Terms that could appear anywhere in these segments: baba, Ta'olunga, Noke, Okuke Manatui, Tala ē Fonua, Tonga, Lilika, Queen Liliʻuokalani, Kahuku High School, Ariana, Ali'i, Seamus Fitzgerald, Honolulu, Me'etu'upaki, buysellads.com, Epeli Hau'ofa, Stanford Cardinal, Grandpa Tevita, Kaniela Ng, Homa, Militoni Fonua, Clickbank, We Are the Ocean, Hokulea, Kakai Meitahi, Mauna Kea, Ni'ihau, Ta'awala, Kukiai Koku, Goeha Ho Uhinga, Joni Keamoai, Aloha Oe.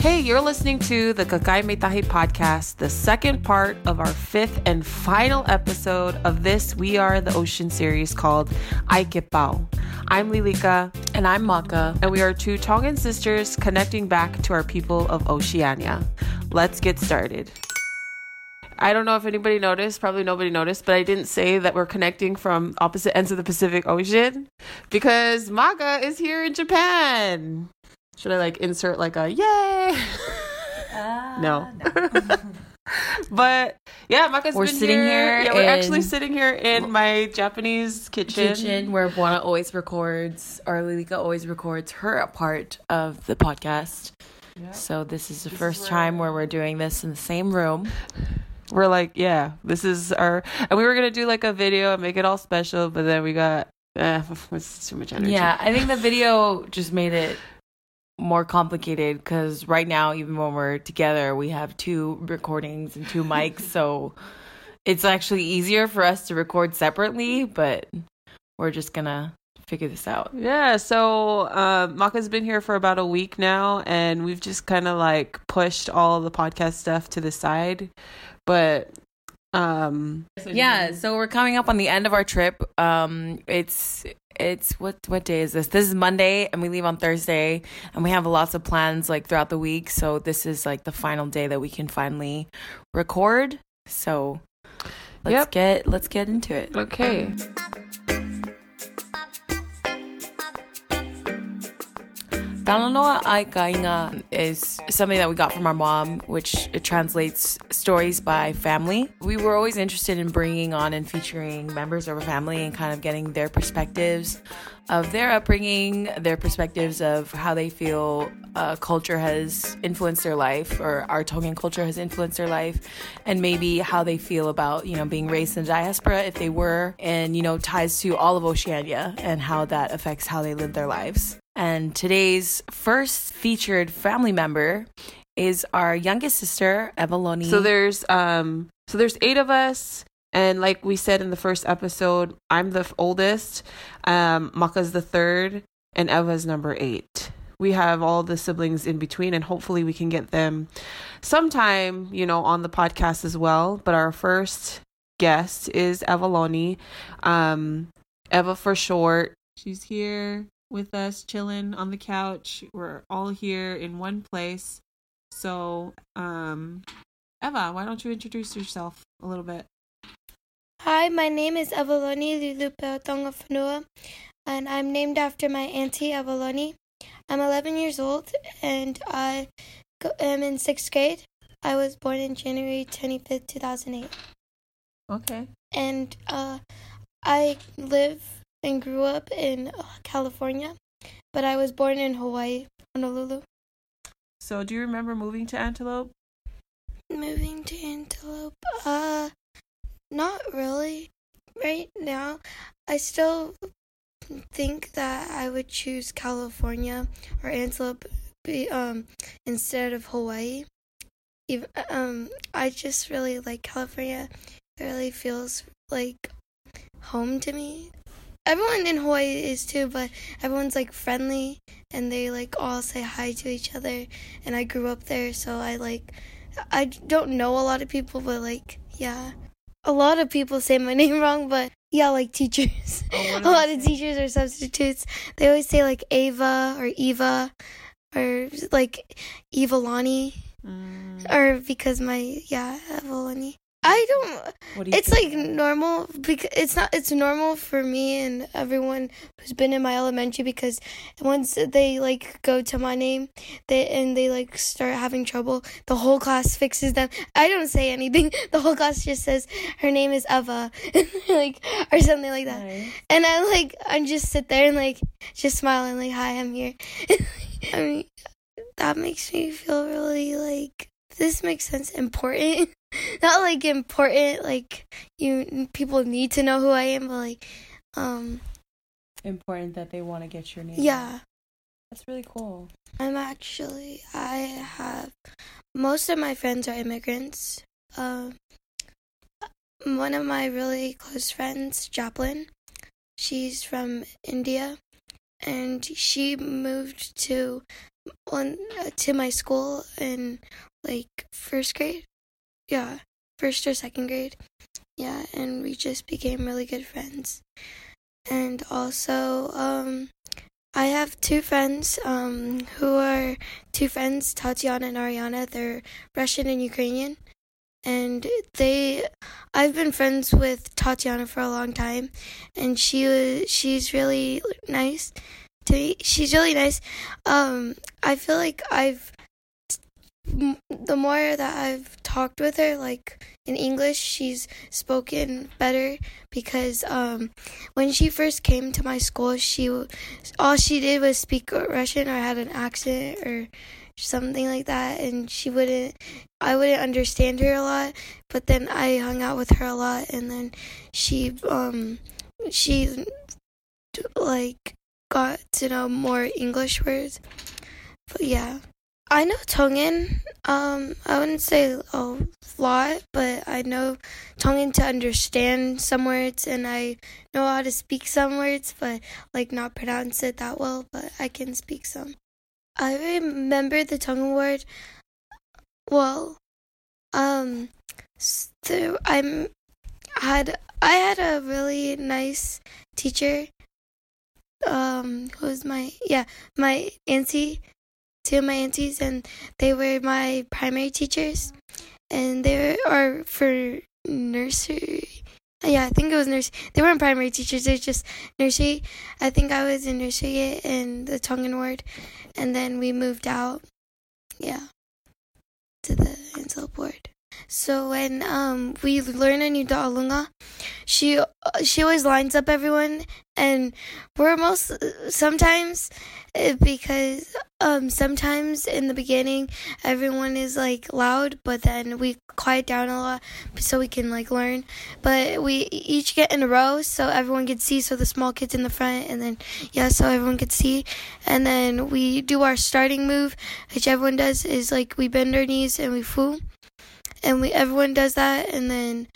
Hey, you're listening to the Kakai Meitahi podcast, the second part of our fifth and final episode of this We Are the Ocean series called 'Ai Ke Pau. I'm Lilika. And I'm Maka. And we are two Tongan sisters connecting back to our people of Oceania. Let's get started. I don't know if anybody noticed, probably nobody noticed, but I didn't say that we're connecting from opposite ends of the Pacific Ocean because Maka is here in Japan. Should I insert a yay? No. But yeah, Maka's been here. Yeah, we're actually sitting here in my Japanese kitchen where Buana always records, or Lilika always records her part of the podcast. Yep. So this is the first time where we're doing this in the same room. We're this is our, and we were gonna do a video and make it all special, but then we got it's too much energy. Yeah, I think the video just made it more complicated because right now, even when we're together, we have two recordings and two mics, so it's actually easier for us to record separately, but we're just gonna figure this out. Yeah, so Maka's been here for about a week now, and we've just kind of pushed all the podcast stuff to the side, but so we're coming up on the end of our trip. It's what day is this? This is Monday, and we leave on Thursday, and we have lots of plans throughout the week. So this is the final day that we can finally record. So let's get into it. Okay. Talanoa 'a e Kāinga is something that we got from our mom, which it translates stories by family. We were always interested in bringing on and featuring members of our family and kind of getting their perspectives of their upbringing, their perspectives of how they feel culture has influenced their life, or our Tongan culture has influenced their life, and maybe how they feel about, being raised in the diaspora if they were, and, ties to all of Oceania and how that affects how they live their lives. And today's first featured family member is our youngest sister, Eveloni. So there's eight of us, and like we said in the first episode, I'm the oldest, Maka's the third, and Eva's number 8. We have all the siblings in between, and hopefully we can get them sometime, on the podcast as well. But our first guest is Eveloni, Eva for short. She's here with us, chilling on the couch. We're all here in one place. So, Eva, why don't you introduce yourself a little bit? Hi, my name is Eveloni Liliʻuokalani Fonua, and I'm named after my auntie Eveloni. I'm 11 years old, and I am in 6th grade. I was born in January 25th, 2008. Okay. And I live and grew up in California, but I was born in Hawaii, Honolulu. So do you remember moving to Antelope? Not really. Right now, I still think that I would choose California or Antelope instead of Hawaii. I just really like California. It really feels like home to me. Everyone in Hawaii is too, but everyone's friendly, and they all say hi to each other, and I grew up there, so I don't know a lot of people, but yeah. A lot of people say my name wrong, but yeah, teachers. Oh, a lot of teachers or substitutes, they always say Ava or Eva or Eveloni or because my, Eveloni. I don't. Normal because it's normal for me and everyone who's been in my elementary, because once they go to my name, they start having trouble, the whole class fixes them. I don't say anything. The whole class just says her name is Eva, or something like that. Nice. And I just sit there and just smile and hi, I'm here. I mean, that makes me feel really this makes sense. Important. Not important, you people need to know who I am, but important that they want to get your name. Yeah. That's really cool. Most of my friends are immigrants. One of my really close friends, Joplyn, she's from India, and she moved to my school in like first grade. Yeah, first or second grade. Yeah, and we just became really good friends. And also, I have two friends Tatiana and Ariana. They're Russian and Ukrainian. And I've been friends with Tatiana for a long time, and she's really nice to me. She's really nice. I feel like the more that I've talked with her, like in English, she's spoken better because when she first came to my school, all she did was speak Russian or had an accent or something like that, and I wouldn't understand her a lot, but then I hung out with her a lot, and then she like got to know more English words. But yeah, I know Tongan. I wouldn't say a lot, but I know Tongan to understand some words, and I know how to speak some words, but like not pronounce it that well, but I can speak some. I remember the Tongan word. Well, so I had a really nice teacher. Who was my auntie, two of my aunties, and they were my primary teachers, and they were for nursery. Yeah, I think it was nursery. They weren't primary teachers, they were just nursery. I think I was in nursery in the Tongan ward, and then we moved out, yeah, to the Antelope ward. So when we learn a new Ta'olunga, she always lines up everyone, and we're sometimes in the beginning everyone is like loud, but then we quiet down a lot so we can like learn. But we each get in a row so everyone could see. So the small kids in the front, and then so everyone could see. And then we do our starting move, which everyone does, is like we bend our knees and we foo. And everyone does that, and then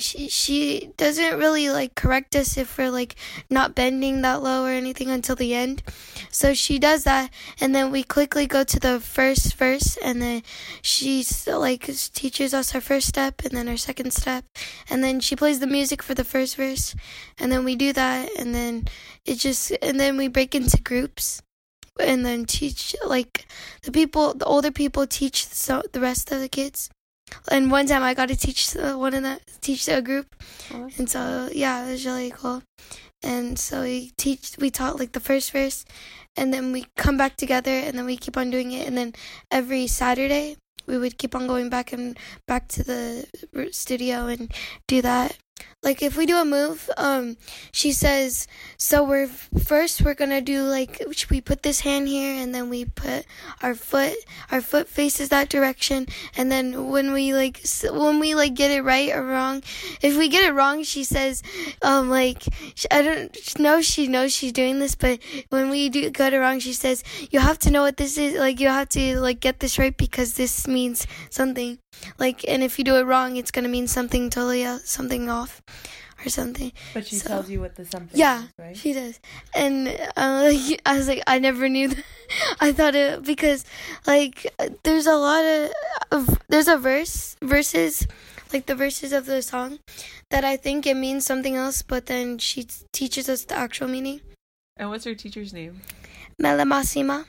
she doesn't really like correct us if we're like not bending that low or anything until the end. So she does that, and then we quickly go to the first verse, and then she like teaches us our first step and then our second step, and then she plays the music for the first verse, and then we do that, and then we break into groups. And then teach, like, the older people teach the rest of the kids. And one time I got to teach a group. Oh. And so, yeah, it was really cool. And so we taught, like, the first verse. And then we come back together, and then we keep on doing it. And then every Saturday we would keep on going back to the studio and do that. Like, if we do a move, she says, so we're going to do, like, we put this hand here, and then we put our foot faces that direction, and then when we get it right or wrong, if we get it wrong, she says, I don't know if she knows she's doing this, but when we do get it wrong, she says, you have to know what this is, like, you have to, like, get this right, because this means something, like, and if you do it wrong, it's going to mean something totally else, something off. Or something. But she tells you what the something is, right? She does. And I was like, I never knew that. I thought it, because like there's a lot of there's a verses like the verses of the song that I think it means something else, but then she teaches us the actual meaning. And what's her teacher's name? Melemasima,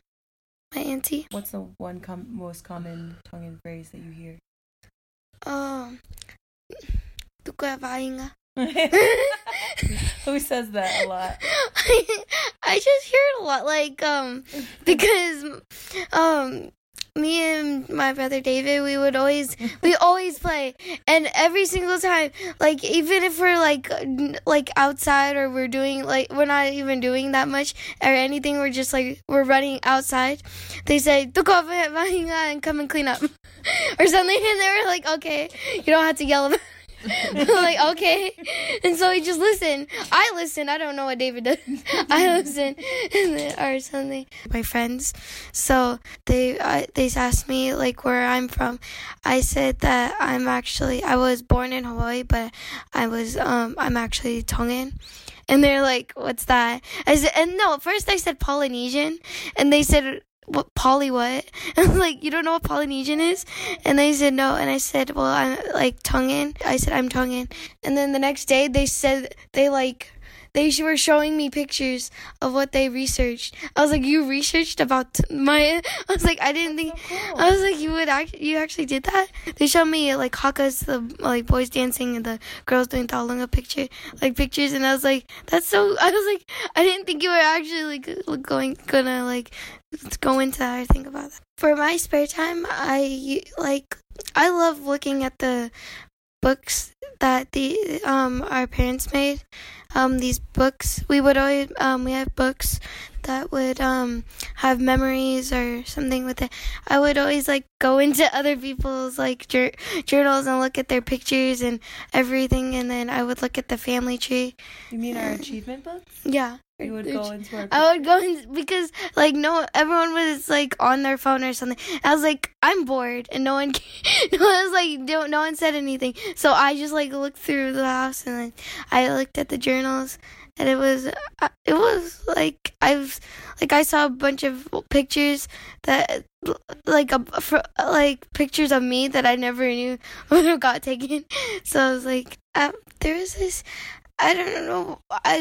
my auntie. What's the one most common Tongan phrase that you hear? Tala ē Fonua. Who says that a lot? I just hear it a lot, like because me and my brother David, we always play, and every single time, like even if we're like outside, or we're doing like we're not even doing that much or anything, we're just like we're running outside, they say "Tuko vahinga" and come and clean up or something, and they were like, okay, you don't have to yell about it. Like, okay. And so we just listen. I listen. I don't know what David does. I listen or something. My friends, so they asked me like where I'm from. I said that I was born in Hawaii, but I'm actually Tongan. And they're like, what's that? I said, and no, at first I said Polynesian, and they said, what, Poly what? And I was like, you don't know what Polynesian is? And they said, no. And I said, well, I'm like Tongan. I said, I'm Tongan. And then the next day they said, they were showing me pictures of what they researched. I was like, you researched about Maya? I was like, I didn't think, so cool. I was like, you actually did that? They showed me, like, hakas, the, like, boys dancing and the girls doing Ta'olunga pictures, and I was like, that's so, I was like, I didn't think you were actually, like, gonna, like, go into that or think about that. For my spare time, I love looking at the books that our parents made. These books, we would always, we had books that would have memories or something with it. I would always, like, go into other people's, like, journals and look at their pictures and everything, and then I would look at the family tree. You mean our achievement books? Yeah. You would go into our... I would go in, because, like, no, everyone was, like, on their phone or something. I was like, I'm bored, and no one came. No one was like, no one said anything. So I just, like, looked through the house, and then I looked at the journals, and it was, like, I saw a bunch of pictures that, like, pictures of me that I never knew got taken. So I was like, there was this... I don't know,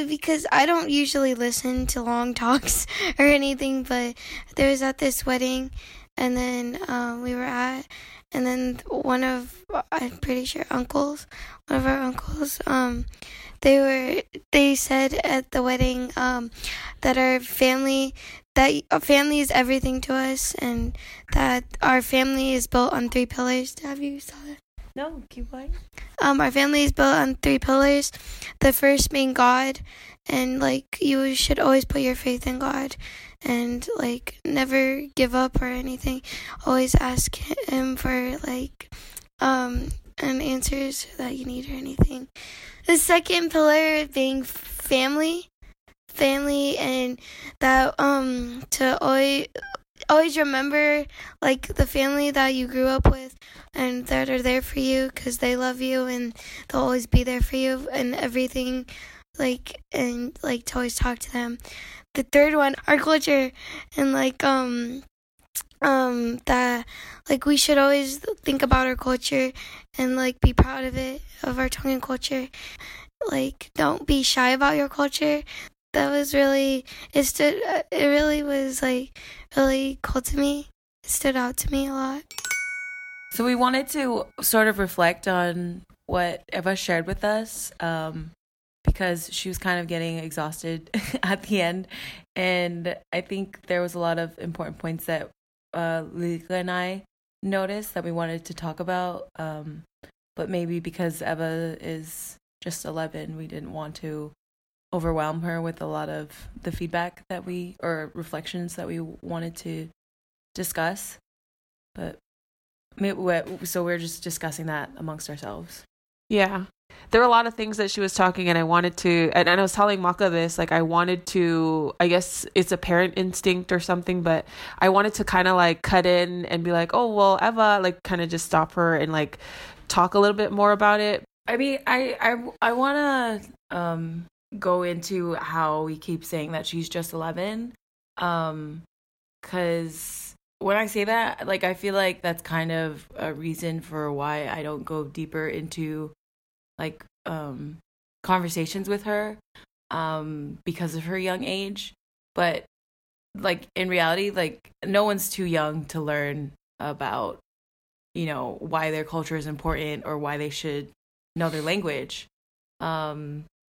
because I don't usually listen to long talks or anything, but there was at this wedding, and then we were at, and then one of our uncles, they said at the wedding that our family is everything to us, and that our family is built on 3 pillars. Have you saw that? No, keep going. Our family is built on 3 pillars. The first being God, and, like, you should always put your faith in God and, like, never give up or anything. Always ask Him for, like, an answers that you need or anything. The second pillar being family, and that to always remember, like, the family that you grew up with and that are there for you because they love you and they'll always be there for you and everything, like, and, like, to always talk to them. The third one, our culture, and, like, that, like, we should always think about our culture and, like, be proud of it, of our Tongan culture. Like, don't be shy about your culture. That was really, it really was, like, really cool to me. It stood out to me a lot. So we wanted to sort of reflect on what Eva shared with us because she was kind of getting exhausted at the end. And I think there was a lot of important points that Lilika and I noticed that we wanted to talk about. But maybe because Eva is just 11, we didn't want to overwhelm her with a lot of the feedback that reflections that we wanted to discuss, but so we're just discussing that amongst ourselves. Yeah, there were a lot of things that she was talking, and I wanted to, and I was telling Maka this, like, I wanted to, I guess it's a parent instinct or something, but I wanted to kind of, like, cut in and be like, oh, well, Eva, like, kind of just stop her and, like, talk a little bit more about it. I mean, I want to go into how we keep saying that she's just 11, because when I say that, like, I feel like that's kind of a reason for why I don't go deeper into, like, conversations with her because of her young age. But, like, in reality, like, no one's too young to learn about, you know, why their culture is important or why they should know their language.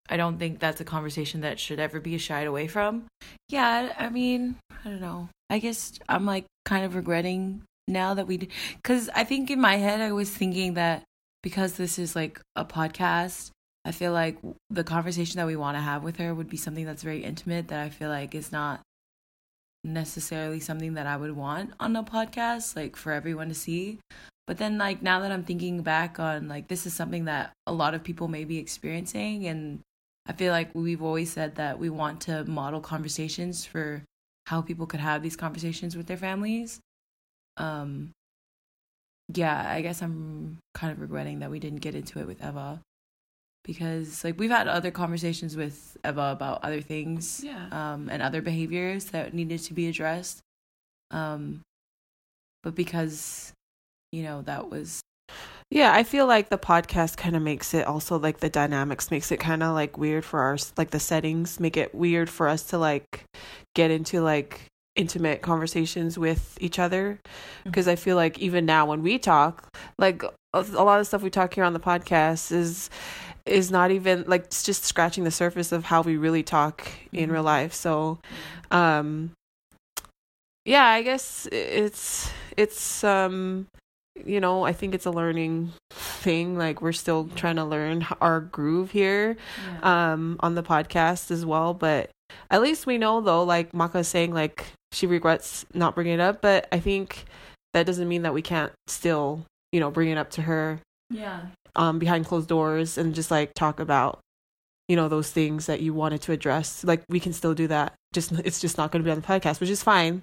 I don't think that's a conversation that should ever be shied away from. Yeah, I mean, I don't know. I guess I'm, like, kind of regretting now that we did. Because I think in my head, I was thinking that because this is, like, a podcast, I feel like the conversation that we want to have with her would be something that's very intimate that I feel like is not necessarily something that I would want on a podcast, like, for everyone to see. But then, like, now that I'm thinking back on, like, this is something that a lot of people may be experiencing, and I feel like we've always said that we want to model conversations for how people could have these conversations with their families. Yeah, I guess I'm kind of regretting that we didn't get into it with Eva. because like we've had other conversations with Eva about other things, and other behaviors that needed to be addressed, but because that was. Yeah, I feel like the podcast kind of makes it also like the dynamics makes it kind of like weird for our like the settings make it weird for us to like get into like intimate conversations with each other, because I feel like even now when we talk, like a lot of stuff we talk here on the podcast is not even like it's just scratching the surface of how we really talk in real life. So yeah, I guess it's I think it's a learning thing. Like we're still trying to learn our groove here, on the podcast as well. But at least we know, though, like Maka's saying, like she regrets not bringing it up. But I think that doesn't mean that we can't still, bring it up to her, behind closed doors, and just like talk about, those things that you wanted to address. Like we can still do that. Just it's just not going to be on the podcast, which is fine.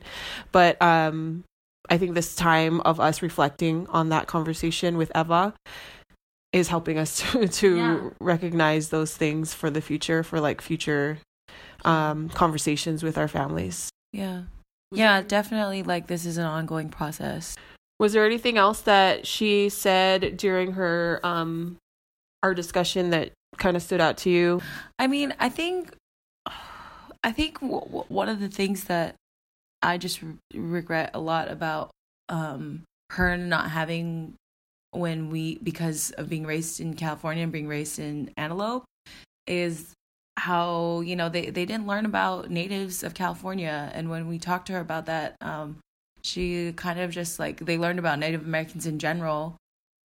But I think this time of us reflecting on that conversation with Eva is helping us to recognize those things for the future, for like future conversations with our families. Yeah, definitely. Like this is an ongoing process. Was there anything else that she said during her our discussion that kind of stood out to you? I mean, I think one of the things that I just regret a lot about her not having because of being raised in California and being raised in Antelope is how, they didn't learn about natives of California. And when we talked to her about that, she kind of just like, they learned about Native Americans in general,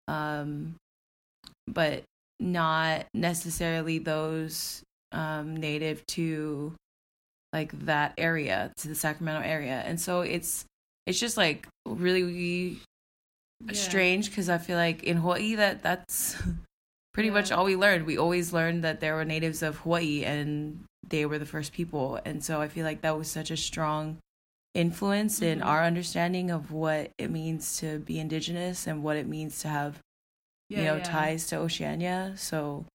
but not necessarily those native to like that area, to the Sacramento area. And so it's just like really strange, because I feel like in Hawaii that's pretty much all we learned. We always learned that there were natives of Hawaii and they were the first people. And so I feel like that was such a strong influence in our understanding of what it means to be indigenous and what it means to have, ties to Oceania. So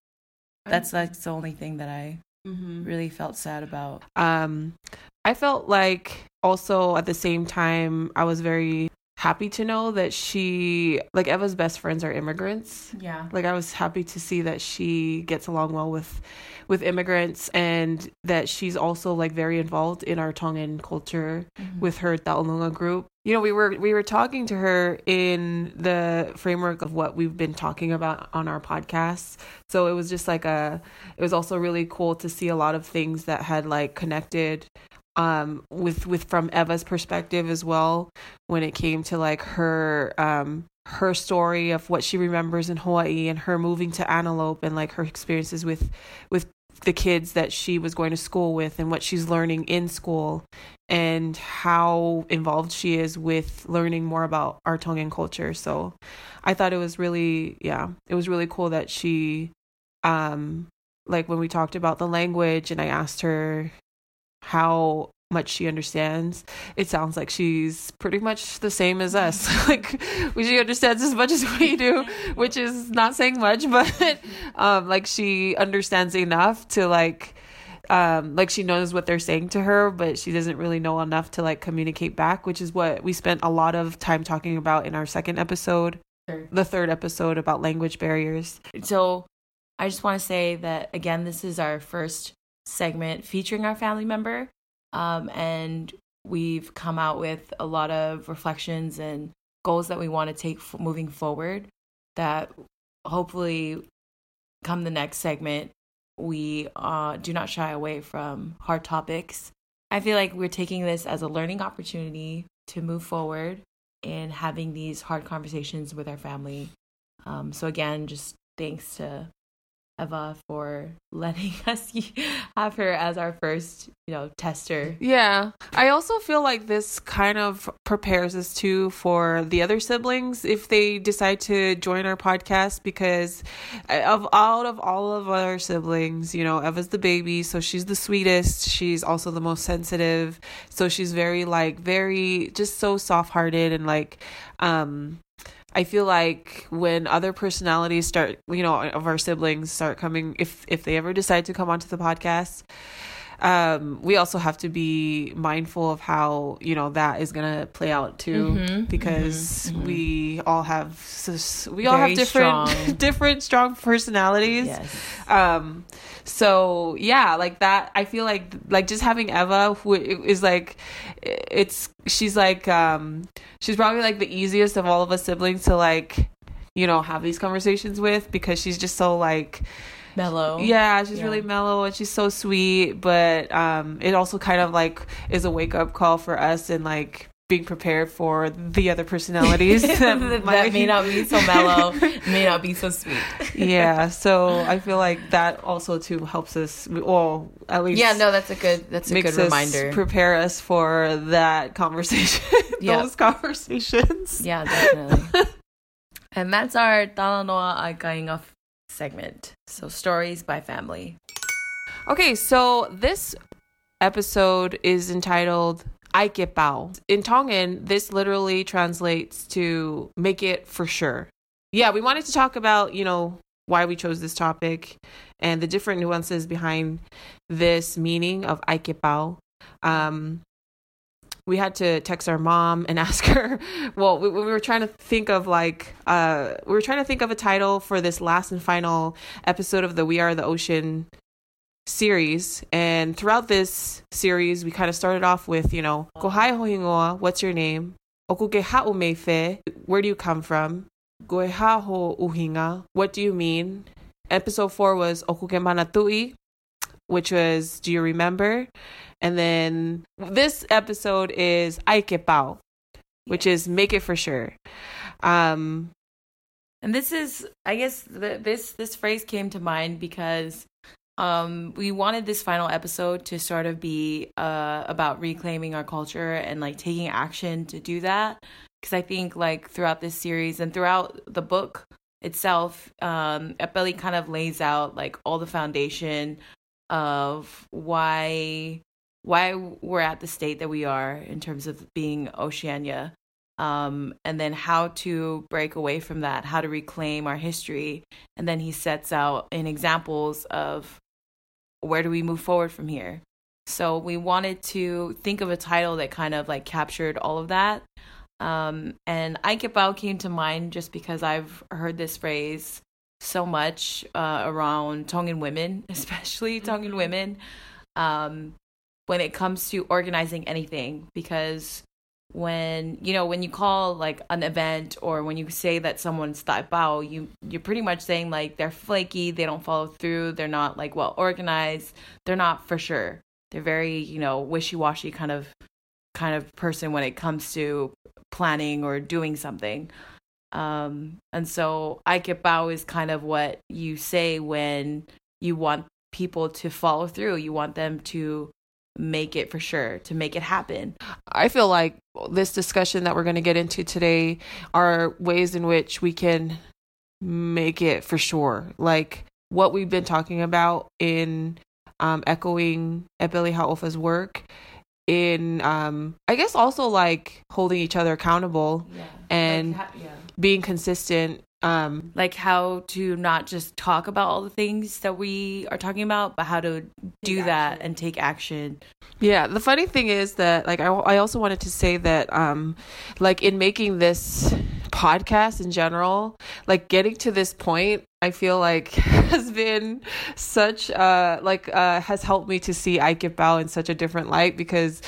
that's the only thing that I really felt sad about. I felt like also at the same time I was very happy to know that she, like Eva's best friends are immigrants. Yeah, like I was happy to see that she gets along well with immigrants, and that she's also like very involved in our Tongan culture with her Ta'olunga group. We were talking to her in the framework of what we've been talking about on our podcast. So it was just like it was also really cool to see a lot of things that had like connected with from Eva's perspective as well, when it came to like her story of what she remembers in Hawaii and her moving to Antelope, and like her experiences with the kids that she was going to school with, and what she's learning in school, and how involved she is with learning more about our Tongan culture. So I thought it was really cool that she, like when we talked about the language and I asked her how much she understands, it sounds like she's pretty much the same as us. Like she understands as much as we do, which is not saying much, but like she understands enough to like she knows what they're saying to her, but she doesn't really know enough to like communicate back, which is what we spent a lot of time talking about in our second episode, the third episode, about language barriers. So I just want to say that again, this is our first segment featuring our family member. And we've come out with a lot of reflections and goals that we want to take moving forward, that hopefully come the next segment, we do not shy away from hard topics. I feel like we're taking this as a learning opportunity to move forward in having these hard conversations with our family. So again, just thanks to Eva for letting us have her as our first, tester. Yeah. I also feel like this kind of prepares us too for the other siblings if they decide to join our podcast, because out of all of our siblings, Eva's the baby, so she's the sweetest. She's also the most sensitive. So she's very just so soft-hearted and I feel like when other personalities start, you know, of our siblings start coming, if they ever decide to come onto the podcast, we also have to be mindful of how, you know, that is going to play out too, because we all have different strong. different strong personalities. Yes. So yeah, like that, I feel like just having Eva, who is like, she's probably like the easiest of all of us siblings to, like, you know, have these conversations with, because she's just so, like, mellow. Yeah, she's really mellow, and she's so sweet, but it also kind of like is a wake-up call for us, and like being prepared for the other personalities that may not be so mellow, may not be so sweet. Yeah, so I feel like that also too helps us, or at least that's a good reminder. Prepare us for that conversation, those conversations. Yeah, definitely. And that's our Talanoa 'a e Kāinga segment. So, stories by family. Okay, so this episode is entitled 'Ai Ke Pau. In Tongan, this literally translates to make it for sure. Yeah, we wanted to talk about, you know, why we chose this topic and the different nuances behind this meaning of 'Ai Ke Pau. We had to text our mom and ask her, well, we were trying to think of a title for this last and final episode of the We Are the Ocean series. And throughout this series, we kind of started off with, you know, Kohai Hohingoa, what's your name? Okuke ha'u meife, where do you come from? Goeha ho uhinga, what do you mean? Episode 4 was Okuke manatui, which was, do you remember? And then this episode is 'Ai Ke Pau, which is make it for sure. And this is, I guess, this phrase came to mind because we wanted this final episode to sort of be about reclaiming our culture and, like, taking action to do that. Because I think, like, throughout this series and throughout the book itself, Epeli kind of lays out, like, all the foundation of why we're at the state that we are in terms of being Oceania, and then how to break away from that, how to reclaim our history. And then he sets out in examples of where do we move forward from here. So we wanted to think of a title that kind of, like, captured all of that. And 'Ai Ke Pau came to mind just because I've heard this phrase so much around Tongan women, especially Tongan women, when it comes to organizing anything. Because when you call, like, an event, or when you say that someone's ta'e pau, you're pretty much saying, like, they're flaky, they don't follow through, they're not, like, well organized, they're not for sure, they're very, you know, wishy-washy kind of person when it comes to planning or doing something. And so 'Ai Ke Pau is kind of what you say when you want people to follow through, you want them to make it for sure, to make it happen. I feel like this discussion that we're going to get into today are ways in which we can make it for sure, like what we've been talking about in echoing Epeli Hau'ofa's work, in I guess also, like, holding each other accountable, and being consistent, like how to not just talk about all the things that we are talking about, but how to do that action and take action. Yeah, the funny thing is that, like, I also wanted to say that like, in making this podcast in general, like, getting to this point, I feel like has been such has helped me to see 'Ai Ke Pau in such a different light, because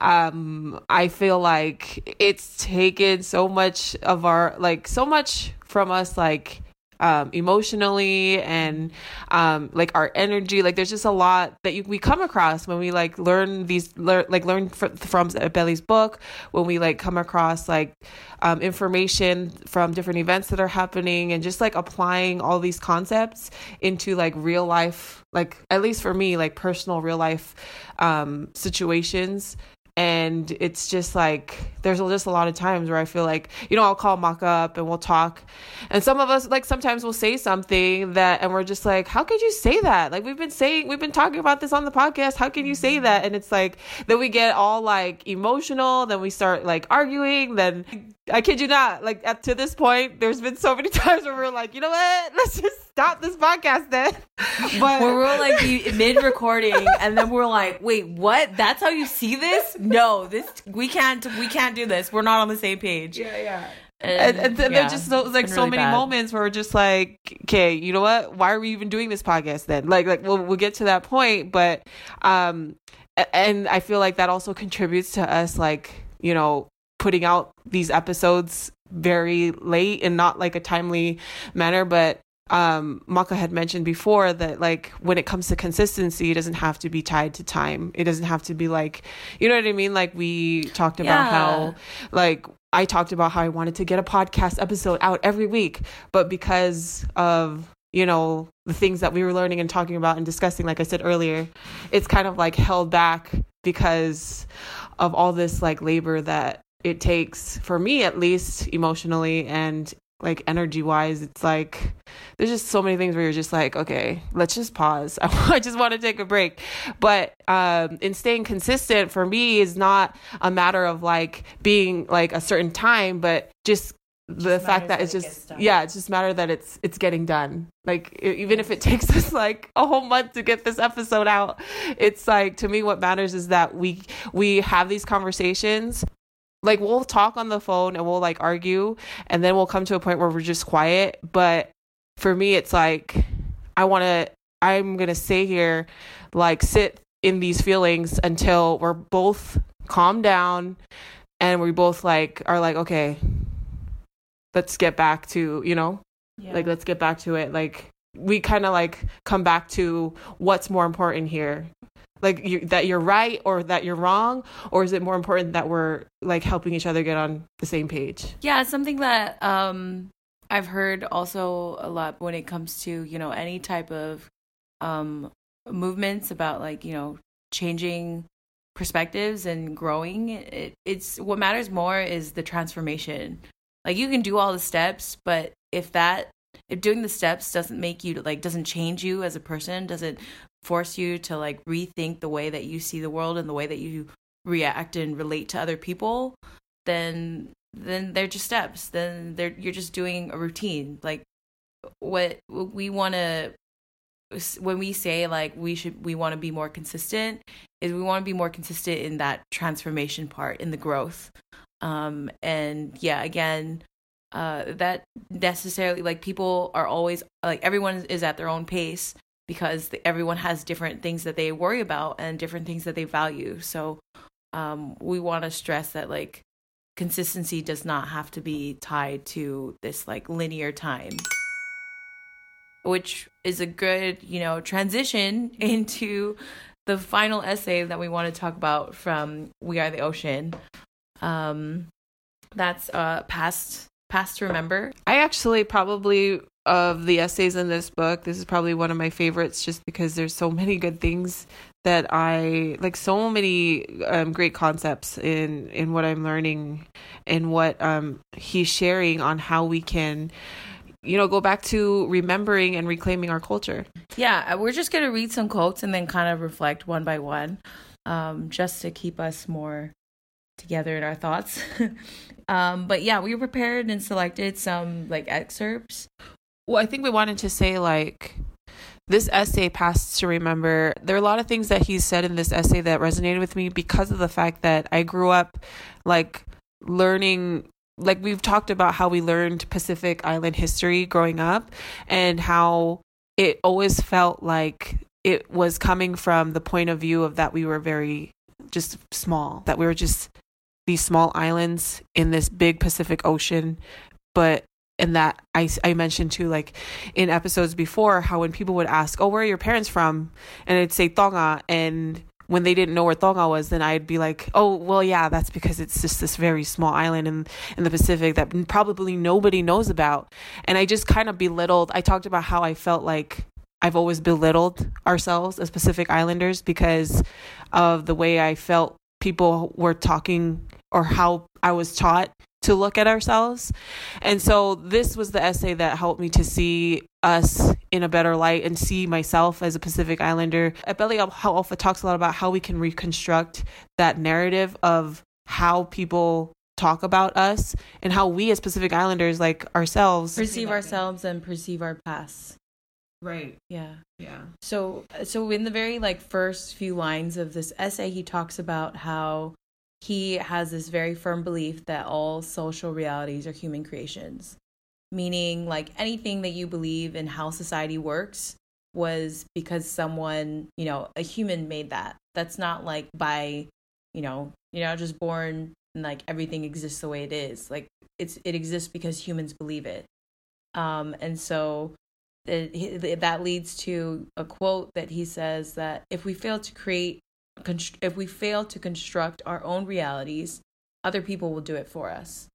I feel like it's taken so much of our, like, so much from us, like, emotionally, and like our energy, like there's just a lot that we come across when we, like, learn from Epeli's book, when we, like, come across, like, information from different events that are happening, and just, like, applying all these concepts into, like, real life, like, at least for me, like, personal real life situations. And it's just like, there's just a lot of times where I feel like, you know, I'll call Maka up and we'll talk. And some of us, like, sometimes we'll say something that, and we're just like, how could you say that? Like, we've been talking about this on the podcast. How can you say that? And it's like, then we get all, like, emotional. Then we start, like, arguing. Then I kid you not, like, to this point, there's been so many times where we're like, you know what? Let's just stop this podcast then. But where we're like mid-recording, and then we're like, wait, what? That's how you see this? No, we can't do this. We're not on the same page. Yeah, yeah. And yeah, there just so, like, so really many moments where we're just like, okay, you know what? Why are we even doing this podcast then? Like we'll get to that point, but and I feel like that also contributes to us, like, you know, putting out these episodes very late and not like a timely manner. But Maka had mentioned before that, like, when it comes to consistency, it doesn't have to be tied to time. It doesn't have to be like, you know what I mean? Like, we talked about how, like, I talked about how I wanted to get a podcast episode out every week, but because of, you know, the things that we were learning and talking about and discussing, like I said earlier, it's kind of like held back because of all this like labor that it takes, for me at least, emotionally and like energy wise. It's like there's just so many things where you're just like, okay, let's just pause. I just want to take a break. But in staying consistent, for me, is not a matter of like being like a certain time, but just the fact that it's just, yeah, it's just matter that it's getting done. Like, even if it takes us like a whole month to get this episode out, it's like, to me, what matters is that we have these conversations. Like, we'll talk on the phone and we'll like argue, and then we'll come to a point where we're just quiet. But for me, it's like, I'm going to stay here, like, sit in these feelings until we're both calmed down and we both like are like, okay, let's get back to, you know, like, let's get back to it. Like, we kind of like come back to what's more important here. Like, that you're right or that you're wrong, or is it more important that we're like helping each other get on the same page? Yeah, something that I've heard also a lot when it comes to, you know, any type of movements about, like, you know, changing perspectives and growing. It's what matters more is the transformation. Like, you can do all the steps, but if doing the steps doesn't make you, like, doesn't change you as a person, doesn't force you to like rethink the way that you see the world and the way that you react and relate to other people, then they're just steps. Then you're just doing a routine. Like, what we want to, when we say like we want to be more consistent, is we want to be more consistent in that transformation part, in the growth. And yeah, again, that necessarily, like, people are always like, everyone is at their own pace, because everyone has different things that they worry about and different things that they value. So we want to stress that, like, consistency does not have to be tied to this like linear time, which is a good, you know, transition into the final essay that we want to talk about from We Are the Ocean. That's Pasts to Remember. I actually probably, of the essays in this book, this is probably one of my favorites, just because there's so many good things that I like, so many great concepts in what I'm learning and what he's sharing on how we can, you know, go back to remembering and reclaiming our culture. Yeah, we're just going to read some quotes and then kind of reflect one by one, just to keep us more together in our thoughts. But yeah, we prepared and selected some like excerpts. Well, I think we wanted to say, like, this essay, Pasts to Remember, there are a lot of things that he said in this essay that resonated with me, because of the fact that I grew up, like, learning, like, we've talked about how we learned Pacific Island history growing up, and how it always felt like it was coming from the point of view of that we were very just small, that we were just these small islands in this big Pacific Ocean. But and that I mentioned too, like, in episodes before, how when people would ask, oh, where are your parents from? And I'd say Tonga. And when they didn't know where Tonga was, then I'd be like, oh, well, yeah, that's because it's just this very small island in the Pacific that probably nobody knows about. And I just kind of belittled. I talked about how I felt like I've always belittled ourselves as Pacific Islanders because of the way I felt people were talking, or how I was taught to look at ourselves. And so this was the essay that helped me to see us in a better light and see myself as a Pacific Islander. Epeli Hau'ofa talks a lot about how we can reconstruct that narrative of how people talk about us and how we as Pacific Islanders, like ourselves, perceive ourselves and perceive our past. Right. Yeah. Yeah. So in the very like first few lines of this essay, he talks about how he has this very firm belief that all social realities are human creations, meaning like anything that you believe in how society works was because someone, you know, a human made that. That's not like by, you know, just born and like everything exists the way it is. Like it exists because humans believe it. And so that leads to a quote that he says that if we fail to construct our own realities, other people will do it for us.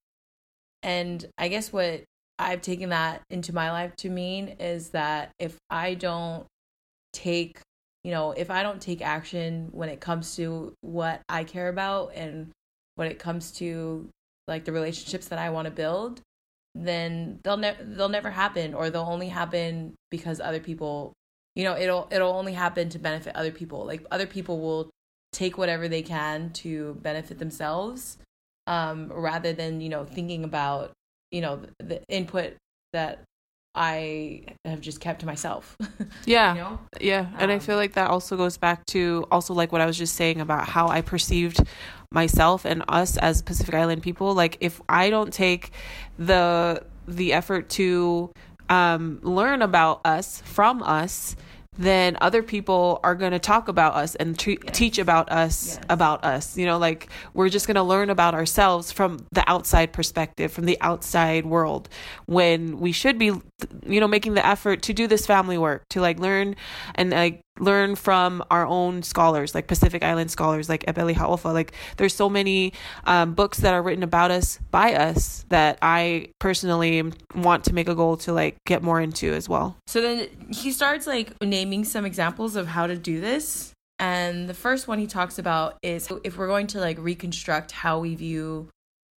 And I guess what I've taken that into my life to mean is that if I don't take action when it comes to what I care about and when it comes to like the relationships that I want to build, then they'll never happen, or they'll only happen because other people, you know, it'll only happen to benefit other people. Like other people will take whatever they can to benefit themselves, rather than, you know, thinking about, you know, the input that I have just kept to myself. Yeah. You know? Yeah. And I feel like that also goes back to also like what I was just saying about how I perceived myself and us as Pacific Island people. Like if I don't take the effort to learn about us from us, then other people are going to talk about us and teach about us, about us. You know, like we're just going to learn about ourselves from the outside perspective, from the outside world, when we should be, you know, making the effort to do this family work, to like learn and like learn from our own scholars, like Pacific Island scholars, like Epeli Hau'ofa. Like there's so many books that are written about us by us that I personally want to make a goal to like get more into as well. So then he starts like naming some examples of how to do this. And the first one he talks about is if we're going to like reconstruct how we view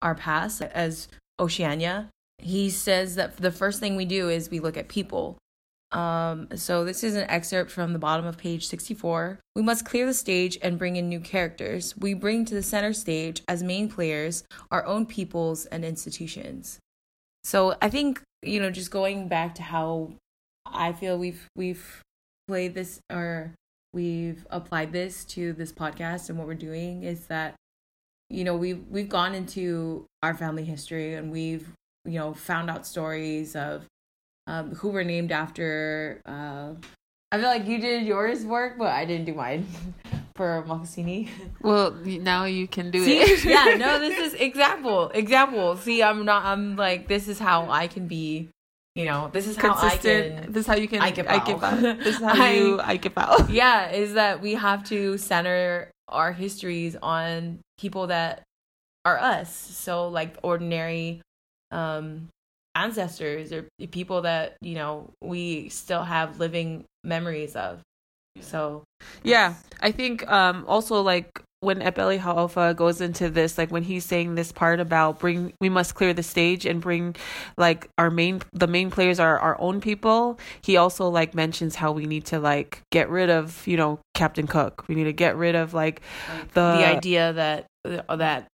our past as Oceania, he says that the first thing we do is we look at people. So this is an excerpt from the bottom of page 64. We must clear the stage and bring in new characters. We bring to the center stage as main players our own peoples and institutions. So I think, you know, just going back to how I feel we've played this, or we've applied this to this podcast and what we're doing, is that, you know, we've gone into our family history and we've, you know, found out stories of who were named after. I feel like you did yours work, but I didn't do mine for Makasini. Well, now you can do it. Yeah, no, this is example. See, I'm like, this is how I can be, you know, this is consistent. How I can. This is how you can. I get out. This is how I get out. Yeah, is that we have to center our histories on people that are us. So like ordinary, ancestors or people that, you know, we still have living memories of. So yeah, I think also like when Epeli Hau'ofa goes into this, like when he's saying this part about we must clear the stage and bring like the main players are our own people, he also like mentions how we need to like get rid of, you know, Captain Cook. We need to get rid of like the idea that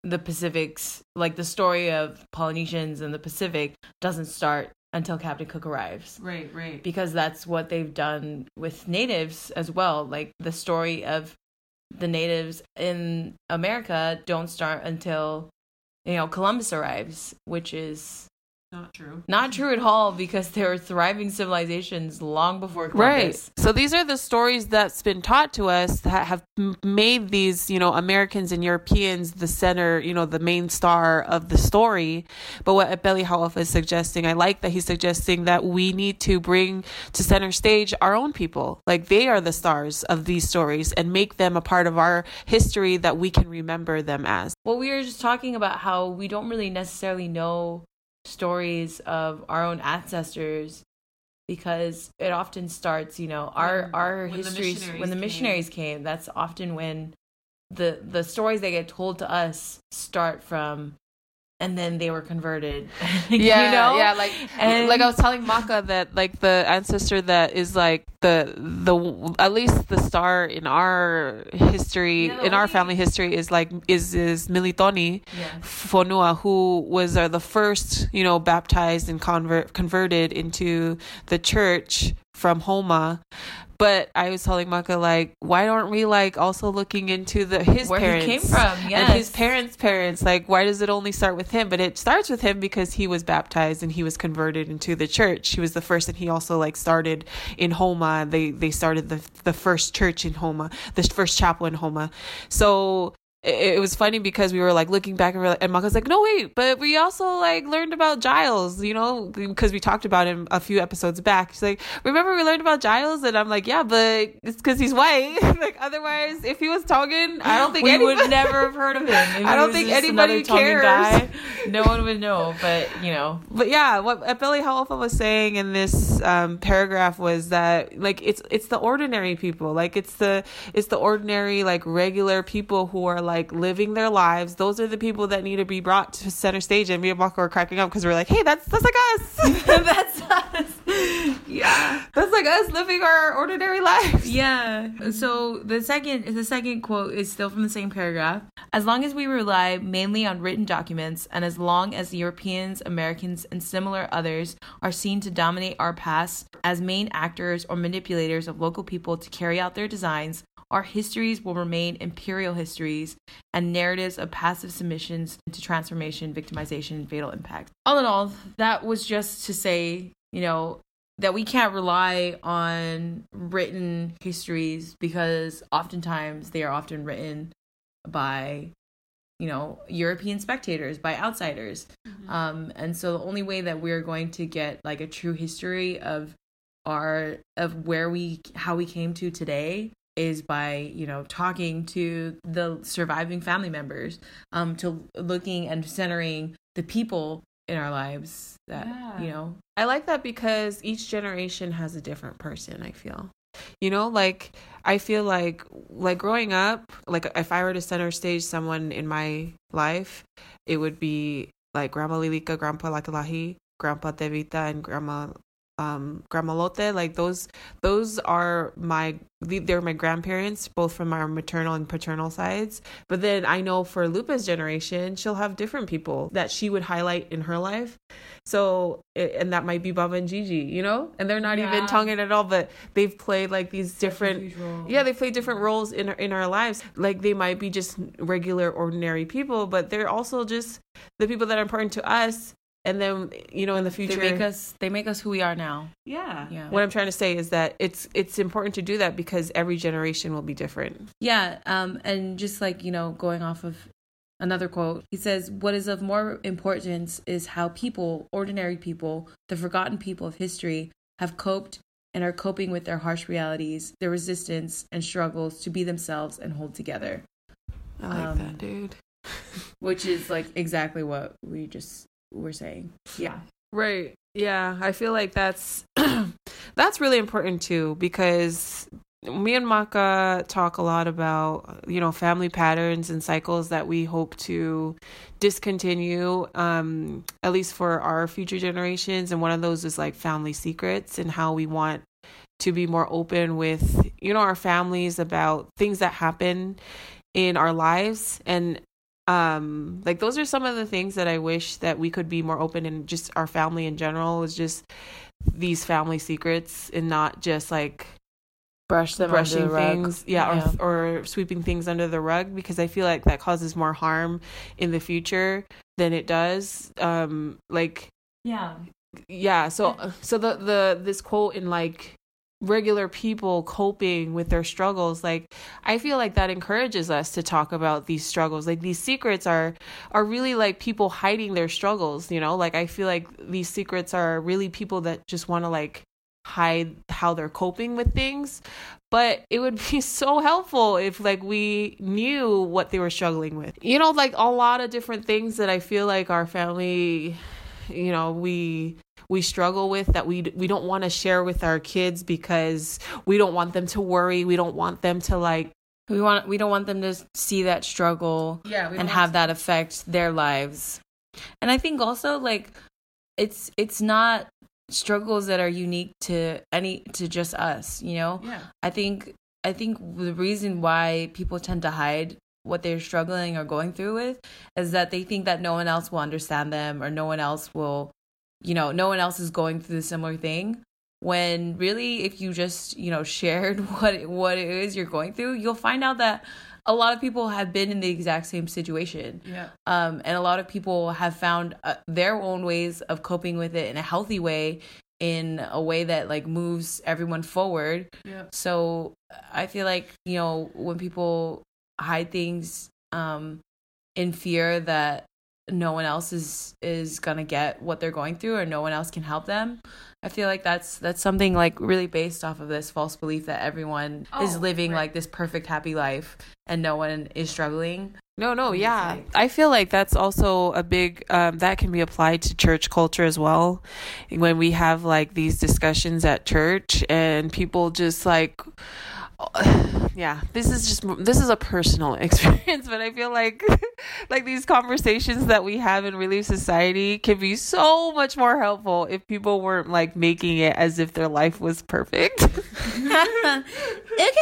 the Pacific's like the story of Polynesians and the Pacific doesn't start until Captain Cook arrives. Right. Because that's what they've done with natives as well. Like the story of the natives in America don't start until, you know, Columbus arrives, which is not true at all, because there were thriving civilizations long before Columbus. Right. So these are the stories that's been taught to us that have made these, you know, Americans and Europeans the center, you know, the main star of the story. But what Epeli Hau'ofa is suggesting, I like that he's suggesting that we need to bring to center stage our own people. Like they are the stars of these stories and make them a part of our history that we can remember them as. Well, we were just talking about how we don't really necessarily know stories of our own ancestors, because it often starts, you know, our histories when the missionaries came. That's often when the stories that get told to us start from, and then they were converted. Yeah, you know? Yeah. Like I was telling Maka that like the ancestor that is like the at least the star in our history, in our family history, is Militoni Fonua, who was the first, baptized and converted into the church from Homa. But I was telling Maka, why aren't we also looking into his where parents he came from, yes. and his parents? Why does it only start with him? But it starts with him because he was baptized and he was converted into the church. He was the first, and he also started in Homa. They started the first church in Homa, the first chapel in Homa. So it was funny because we were looking back and Maka's no wait, but we also learned about Giles, because we talked about him a few episodes back. She's remember we learned about Giles? And I'm yeah, but it's because he's white. Otherwise, if he was Tongan, I don't think anybody would never have heard of him. If I don't think anybody cares. Guy, no one would know. But. But yeah, what Epeli Hau'ofa was saying in this paragraph was that it's the ordinary people, it's the ordinary regular people who are living their lives. Those are the people that need to be brought to center stage. And me and Maka are cracking up because we're hey, that's us. That's us. Yeah, that's us living our ordinary lives. Yeah. So the second quote is still from the same paragraph. As long as we rely mainly on written documents, and as long as Europeans, Americans, and similar others are seen to dominate our past as main actors or manipulators of local people to carry out their designs, our histories will remain imperial histories and narratives of passive submissions to transformation, victimization, and fatal impacts. All in all, that was just to say, that we can't rely on written histories because oftentimes they are often written by, European spectators, by outsiders. Mm-hmm. And so the only way that we're going to get a true history of how we came to today is by talking to the surviving family members, to looking and centering the people in our lives that I like that, because each generation has a different person. I feel I feel like growing up, if I were to center stage someone in my life, it would be Grandma Lilika, Grandpa Lakalahi, Grandpa Tevita, and Grandma Lote. Those are they're my grandparents, both from our maternal and paternal sides. But then I know for Lupa's generation, she'll have different people that she would highlight in her life. So, and that might be Baba and Gigi, and they're not even Tongan at all, but they've played these different, they play different roles in our lives. They might be just regular, ordinary people, but they're also just the people that are important to us. And then, in the future, they make us who we are now. Yeah. Yeah. What I'm trying to say is that it's important to do that because every generation will be different. Yeah. And just going off of another quote, he says, what is of more importance is how people, ordinary people, the forgotten people of history, have coped and are coping with their harsh realities, their resistance and struggles to be themselves and hold together. I like that, dude. Which is exactly what we just... we're saying. Yeah. Right. Yeah. I feel like that's that's really important too, because me and Maka talk a lot about, family patterns and cycles that we hope to discontinue, at least for our future generations. And one of those is family secrets, and how we want to be more open with, our families about things that happen in our lives. And those are some of the things that I wish that we could be more open in, just our family in general, is just these family secrets, and not just brushing under the things, rug. Yeah, yeah. Or sweeping things under the rug, because I feel like that causes more harm in the future than it does. So this quote in regular people coping with their struggles, I feel like that encourages us to talk about these struggles. These secrets are really people hiding their struggles, I feel like these secrets are really people that just want to hide how they're coping with things. But it would be so helpful if we knew what they were struggling with, a lot of different things that I feel like our family, we struggle with, that we don't want to share with our kids because we don't want them to worry. We don't want them to we don't want them to see that struggle and have that affect their lives. And I think also it's not struggles that are unique to just us, you know? Yeah. I think the reason why people tend to hide what they're struggling or going through with is that they think that no one else will understand them, or no one else will, you know, no one else is going through the similar thing. When really, if you just, you know, shared what it is you're going through, you'll find out that a lot of people have been in the exact same situation. Yeah. And a lot of people have found their own ways of coping with it in a healthy way, in a way that like moves everyone forward. Yeah. So I feel like, you know, when people hide things in fear that no one else is gonna get what they're going through, or no one else can help them, I feel like that's something like really based off of this false belief that everyone is living like this perfect happy life and no one is struggling. Yeah. I feel like that's also a big, that can be applied to church culture as well. When we have like these discussions at church and people just like, yeah, this is a personal experience, but I feel like these conversations that we have in relief society can be so much more helpful if people weren't like making it as if their life was perfect.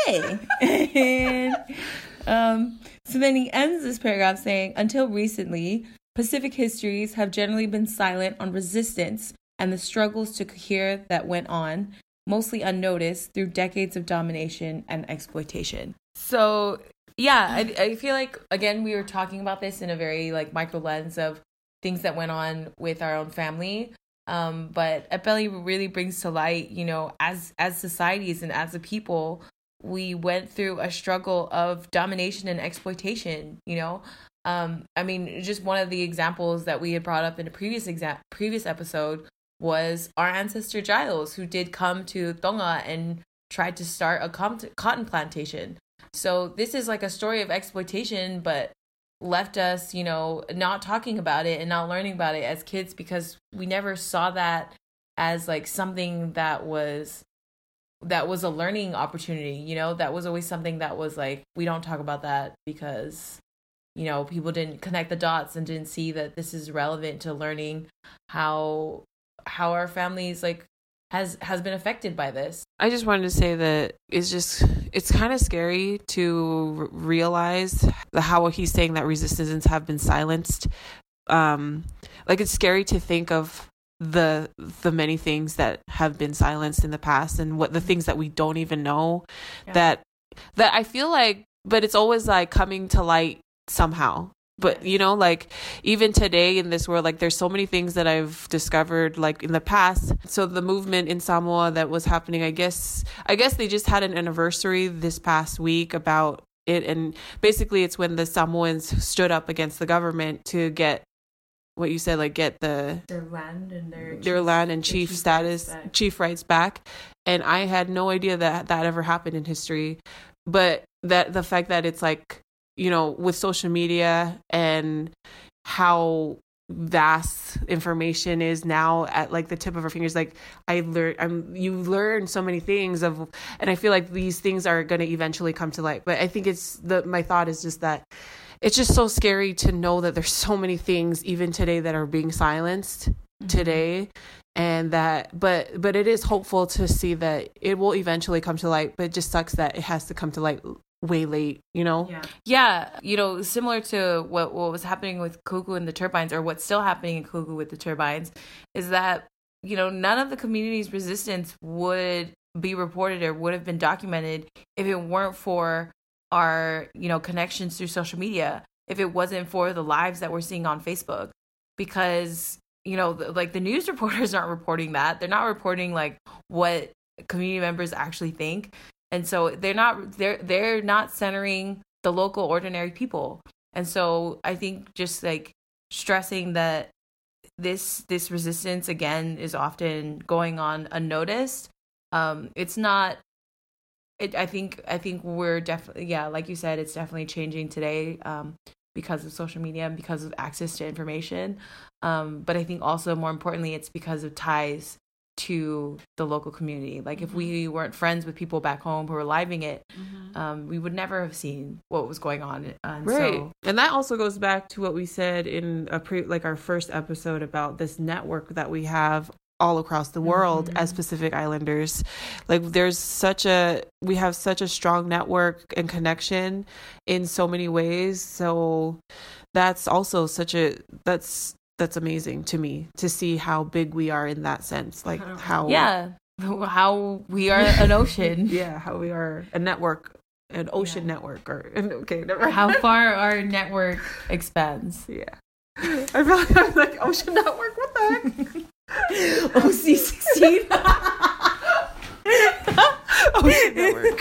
Okay. And, so then he ends this paragraph saying, until recently, Pacific histories have generally been silent on resistance and the struggles to cohere that went on, mostly unnoticed through decades of domination and exploitation. So, yeah, I feel like, again, we were talking about this in a very, like, micro lens of things that went on with our own family. But Epeli really brings to light, you know, as societies and as a people, we went through a struggle of domination and exploitation, you know? I mean, just one of the examples that we had brought up in a previous episode was our ancestor Giles, who did come to Tonga and tried to start a cotton plantation. So this is like a story of exploitation, but left us, you know, not talking about it and not learning about it as kids, because we never saw that as like something that was a learning opportunity, you know? That was always something that was like, we don't talk about that because, you know, people didn't connect the dots and didn't see that this is relevant to learning how our families like has been affected by this. I just wanted to say that it's kind of scary to realize how he's saying that resistances have been silenced. Like, it's scary to think of the many things that have been silenced in the past, and what the things that we don't even know, yeah, that I feel like, but it's always like coming to light somehow. But, you know, like, even today in this world, like, there's so many things that I've discovered, like, in the past. So the movement in Samoa that was happening, I guess they just had an anniversary this past week about it. And basically, it's when the Samoans stood up against the government to get what you said, like, get their land and their chief status, chief rights back. And I had no idea that ever happened in history. But that the fact that it's like, you know, with social media and how vast information is now at like the tip of our fingers, like you learn so many things of, and I feel like these things are going to eventually come to light. But I think my thought is just that it's just so scary to know that there's so many things even today that are being silenced, mm-hmm, today. And that, but it is hopeful to see that it will eventually come to light, but it just sucks that it has to come to light way late, you know? Yeah. You know, similar to what was happening with Kuku and the turbines, or what's still happening in Kuku with the turbines, is that, you know, none of the community's resistance would be reported or would have been documented if it weren't for our, you know, connections through social media, if it wasn't for the lives that we're seeing on Facebook. Because, you know, like, the news reporters aren't reporting that. They're not reporting like what community members actually think. And so they're not centering the local ordinary people. And so I think just like stressing that this resistance again is often going on unnoticed. It's not. I think we're definitely, yeah, like you said, it's definitely changing today. Because of social media and because of access to information. But I think also more importantly, it's because of ties to the local community. Like, if we weren't friends with people back home who were living it, mm-hmm, we would never have seen what was going on. And right. So, and that also goes back to what we said in our first episode about this network that we have all across the world as Pacific Islanders. Like, there's we have such a strong network and connection in so many ways. So that's also that's amazing to me to see how big we are in that sense. Like how we are an ocean. Yeah. How we are a network, an ocean network how far our network expands. Yeah. I feel like I'm like, ocean network, what the heck? OC16. Ocean network.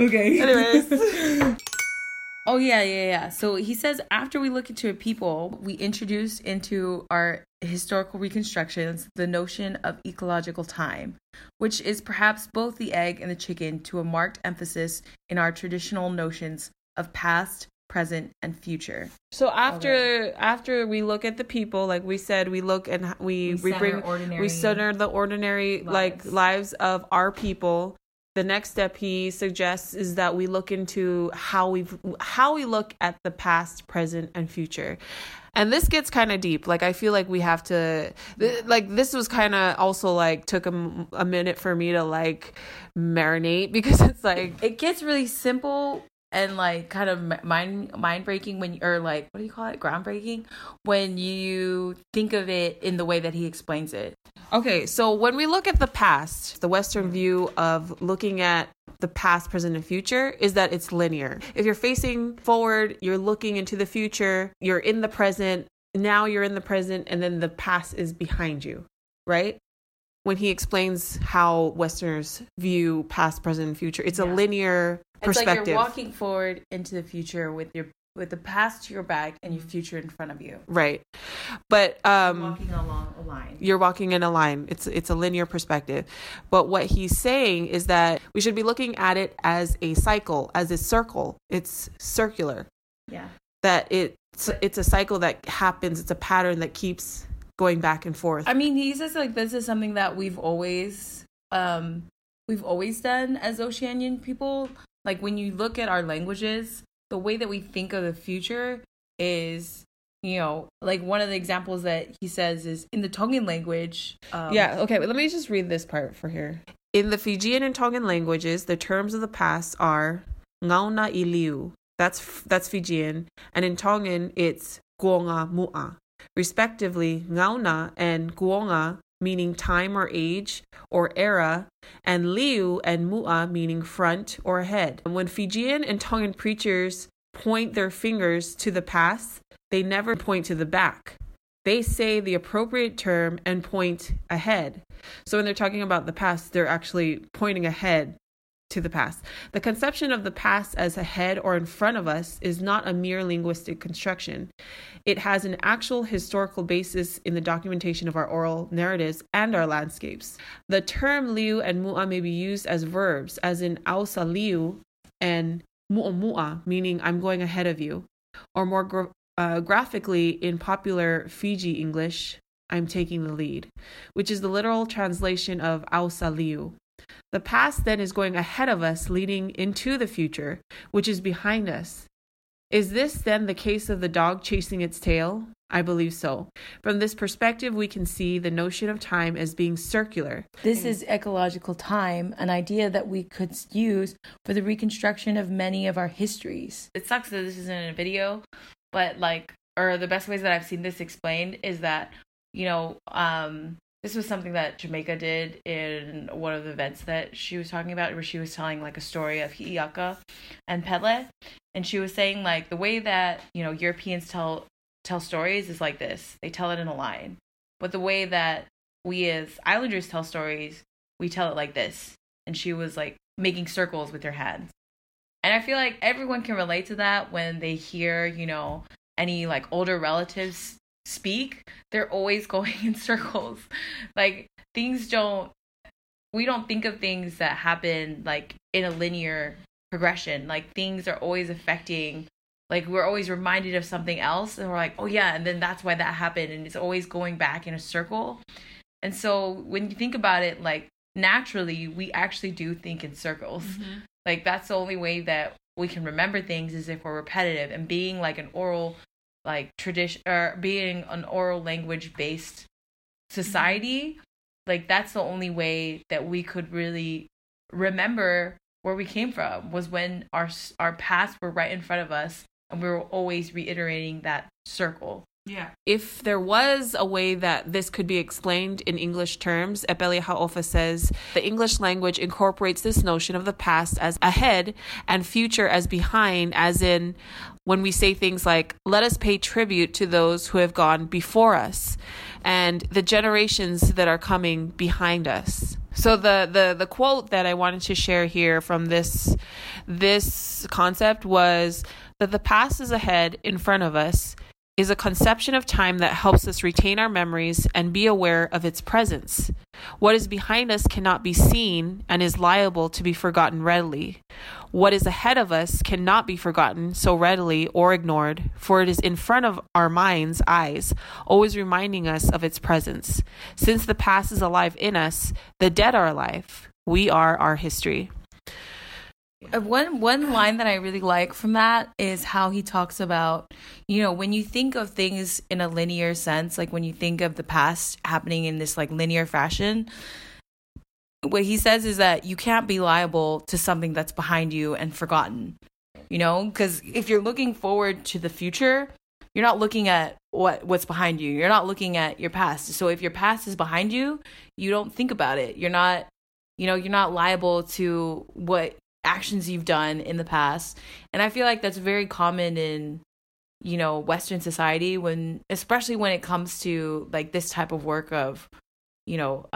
Okay. Anyways. Oh, yeah. So he says, after we look into a people, we introduce into our historical reconstructions the notion of ecological time, which is perhaps both the egg and the chicken to a marked emphasis in our traditional notions of past, present, and future. So after we look at the people, like we said, we look and we center the ordinary lives of our people. The next step he suggests is that we look into how we look at the past, present, and future. And this gets kind of deep. Like, I feel like we have to, this was kind of also took a minute for me to marinate, because it's it gets really simple and kind of mind breaking when you're what do you call it? Groundbreaking, when you think of it in the way that he explains it. Okay, so when we look at the past, the Western view of looking at the past, present, and future is that it's linear. If you're facing forward, you're looking into the future, you're in the present, now you're in the present, and then the past is behind you, right? When he explains how Westerners view past, present, and future, it's a linear perspective. It's like you're walking forward into the future with the past to your back and your future in front of you. Right. But walking along a line. You're walking in a line. It's a linear perspective. But what he's saying is that we should be looking at it as a cycle, as a circle. It's circular. Yeah. That it's a cycle that happens, it's a pattern that keeps going back and forth. I mean, he says this is something that we've always done as Oceanian people. Like, when you look at our languages, the way that we think of the future is, one of the examples that he says is in the Tongan language. Okay, let me just read this part for here. In the Fijian and Tongan languages, the terms of the past are ngauna iliu. That's Fijian. And in Tongan, it's guonga mu'a. Respectively, ngauna and guonga meaning time or age or era, and liu and mu'a meaning front or head. When Fijian and Tongan preachers point their fingers to the past, they never point to the back. They say the appropriate term and point ahead. So when they're talking about the past, they're actually pointing ahead to the past. The conception of the past as ahead or in front of us is not a mere linguistic construction. It has an actual historical basis in the documentation of our oral narratives and our landscapes. The term liu and mu'a may be used as verbs, as in ausa liu and mu'a, meaning I'm going ahead of you, or more graphically in popular Fiji English, I'm taking the lead, which is the literal translation of ausa liu. The past then is going ahead of us, leading into the future, which is behind us. Is this then the case of the dog chasing its tail? I believe so. From this perspective, we can see the notion of time as being circular. This is ecological time, an idea that we could use for the reconstruction of many of our histories. It sucks that this isn't in a video, but or the best ways that I've seen this explained is that, this was something that Jamaica did in one of the events that she was talking about, where she was telling a story of Hi'iaka and Pele. And she was saying the way that, Europeans tell stories is like this. They tell it in a line. But the way that we as islanders tell stories, we tell it like this. And she was making circles with her hands. And I feel like everyone can relate to that when they hear, any older relatives speak. They're always going in circles. We don't think of things that happen in a linear progression. Things are always affecting, we're always reminded of something else, and we're oh yeah, and then that's why that happened, and it's always going back in a circle. And so when you think about it, naturally we actually do think in circles. Mm-hmm. That's the only way that we can remember things, is if we're repetitive, and being an oral language-based society, like that's the only way that we could really remember where we came from, was when our pasts were right in front of us and we were always reiterating that circle. Yeah. If there was a way that this could be explained in English terms, Epeli Hau'ofa says the English language incorporates this notion of the past as ahead and future as behind, as in when we say things like, let us pay tribute to those who have gone before us and the generations that are coming behind us. So the quote that I wanted to share here from this concept was that the past is ahead in front of us is a conception of time that helps us retain our memories and be aware of its presence. What is behind us cannot be seen and is liable to be forgotten readily. What is ahead of us cannot be forgotten so readily or ignored, for it is in front of our mind's eyes, always reminding us of its presence. Since the past is alive in us, the dead are alive. We are our history. One line that I really like from that is how he talks about, you know, when you think of things in a linear sense, like when you think of the past happening in this like linear fashion, what he says is that you can't be liable to something that's behind you and forgotten, you know, because if you're looking forward to the future, you're not looking at what's behind you. You're not looking at your past. So if your past is behind you, you don't think about it. You're not, you know, you're not liable to what actions you've done in the past. And I feel like that's very common in, you know, Western society, when especially when it comes to like this type of work of, you know,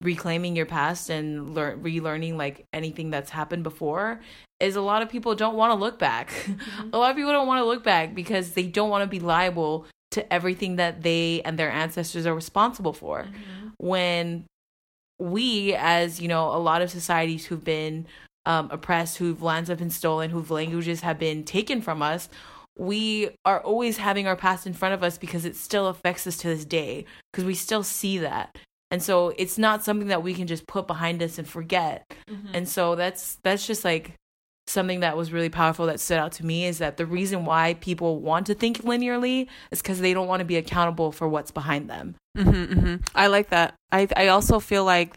reclaiming your past and relearning like anything that's happened before, is a lot of people don't want to look back. Mm-hmm. A lot of people don't want to look back because they don't want to be liable to everything that they and their ancestors are responsible for. Mm-hmm. When we, as you know, a lot of societies who've been oppressed, whose lands have been stolen, whose languages have been taken from us, we are always having our past in front of us because it still affects us to this day, because we still see that. And so it's not something that we can just put behind us and forget. Mm-hmm. And so that's just like something that was really powerful that stood out to me, is that the reason why people want to think linearly is because they don't want to be accountable for what's behind them. Mm-hmm, mm-hmm. I like that. I also feel like,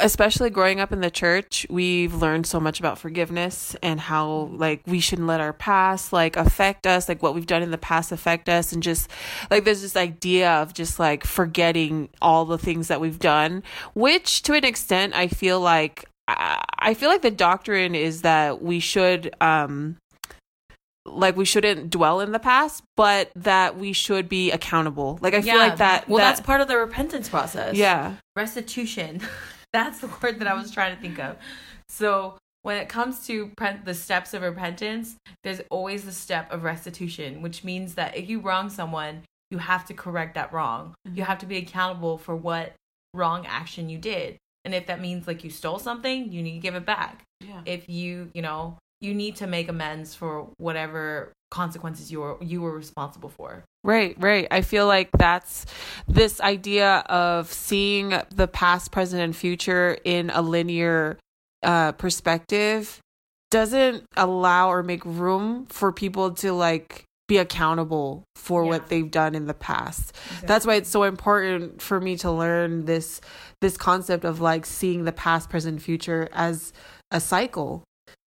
especially growing up in the church, we've learned so much about forgiveness and how like we shouldn't let our past like affect us, like what we've done in the past affect us, and just like there's this idea of just like forgetting all the things that we've done, which to an extent I feel like the doctrine is that we should we shouldn't dwell in the past, but that we should be accountable. Like, I feel like that... Well, that's part of the repentance process. Yeah. Restitution. That's the word that I was trying to think of. So when it comes to the steps of repentance, there's always the step of restitution, which means that if you wrong someone, you have to correct that wrong. Mm-hmm. You have to be accountable for what wrong action you did. And if that means, like, you stole something, you need to give it back. Yeah. If you need to make amends for whatever consequences you were responsible for. Right. I feel like that's this idea of seeing the past, present, and future in a linear perspective doesn't allow or make room for people to like be accountable for what they've done in the past. Exactly. That's why it's so important for me to learn this concept of like seeing the past, present, future as a cycle.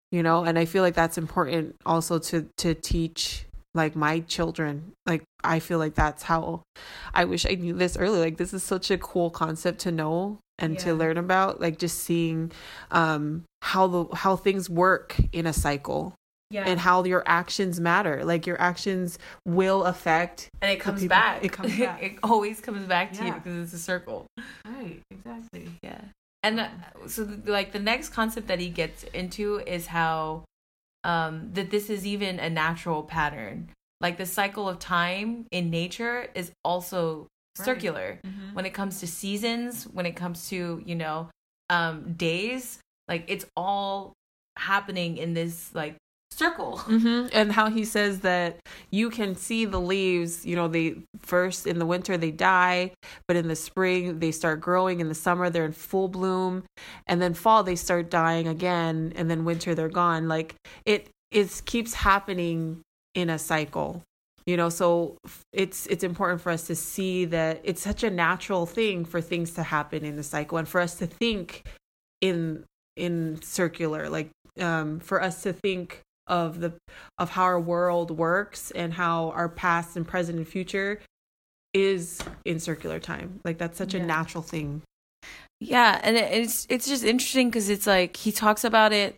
You know, and I feel like that's important also to teach like my children. Like, I feel like that's how I wish I knew this early. Like, this is such a cool concept to know and to learn about, like just seeing how things work in a cycle. Yeah. And how your actions matter. Like, your actions will affect. And it comes back. It comes back. It always comes back to you, because it's a circle. Right. Exactly. Yeah. And so, like, the next concept that he gets into is how that this is even a natural pattern. Like, the cycle of time in nature is also circular. Mm-hmm. When it comes to seasons, when it comes to, you know, days, like, it's all happening in this, like, circle. Mm-hmm. And how he says that you can see the leaves, you know, they first in the winter they die, but in the spring they start growing, in the summer they're in full bloom, and then fall they start dying again, and then winter they're gone. Like, it keeps happening in a cycle. You know, so it's important for us to see that it's such a natural thing for things to happen in the cycle, and for us to think in circular, like for us to think of how our world works and how our past and present and future is in circular time. Like that's such a natural thing. Yeah, and it's just interesting because it's like he talks about it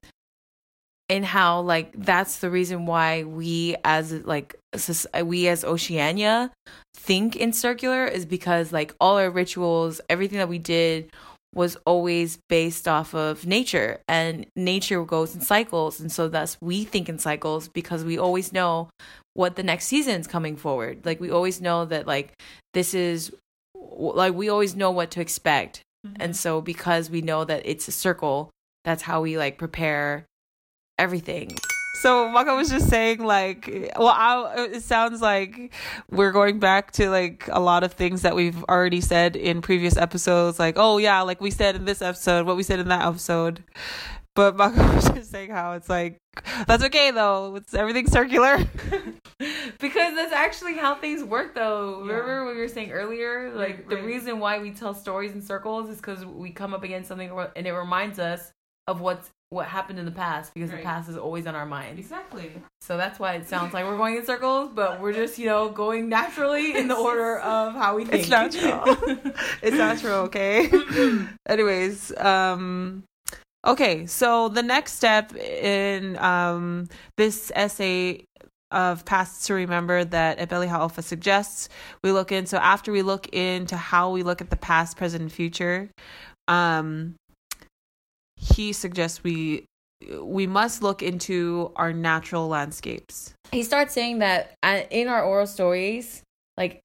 and how like that's the reason why we as Oceania think in circular is because like all our rituals, everything that we did was always based off of nature, and nature goes in cycles, and so thus we think in cycles because we always know what the next season's coming forward. Like we always know that like this is like we always know what to expect. Mm-hmm. And so because we know that it's a circle, that's how we like prepare everything. So Maka was just saying like, it sounds like we're going back to like a lot of things that we've already said in previous episodes. Like, oh yeah, like we said in this episode, what we said in that episode. But Maka was just saying how it's like, that's okay though. It's everything circular. Because that's actually how things work though. Yeah. Remember what we were saying earlier? Like right. The reason why we tell stories in circles is because we come up against something and it reminds us of what happened in the past, because right. The past is always on our mind. Exactly. So that's why it sounds like we're going in circles, but we're just, you know, going naturally in the order of how we think. It's natural. It's natural, okay? Anyways, okay, so the next step in this essay of Pasts to Remember that Epeli Hau'ofa suggests, we look into how we look at the past, present, and future, he suggests we must look into our natural landscapes. He starts saying that in our oral stories, like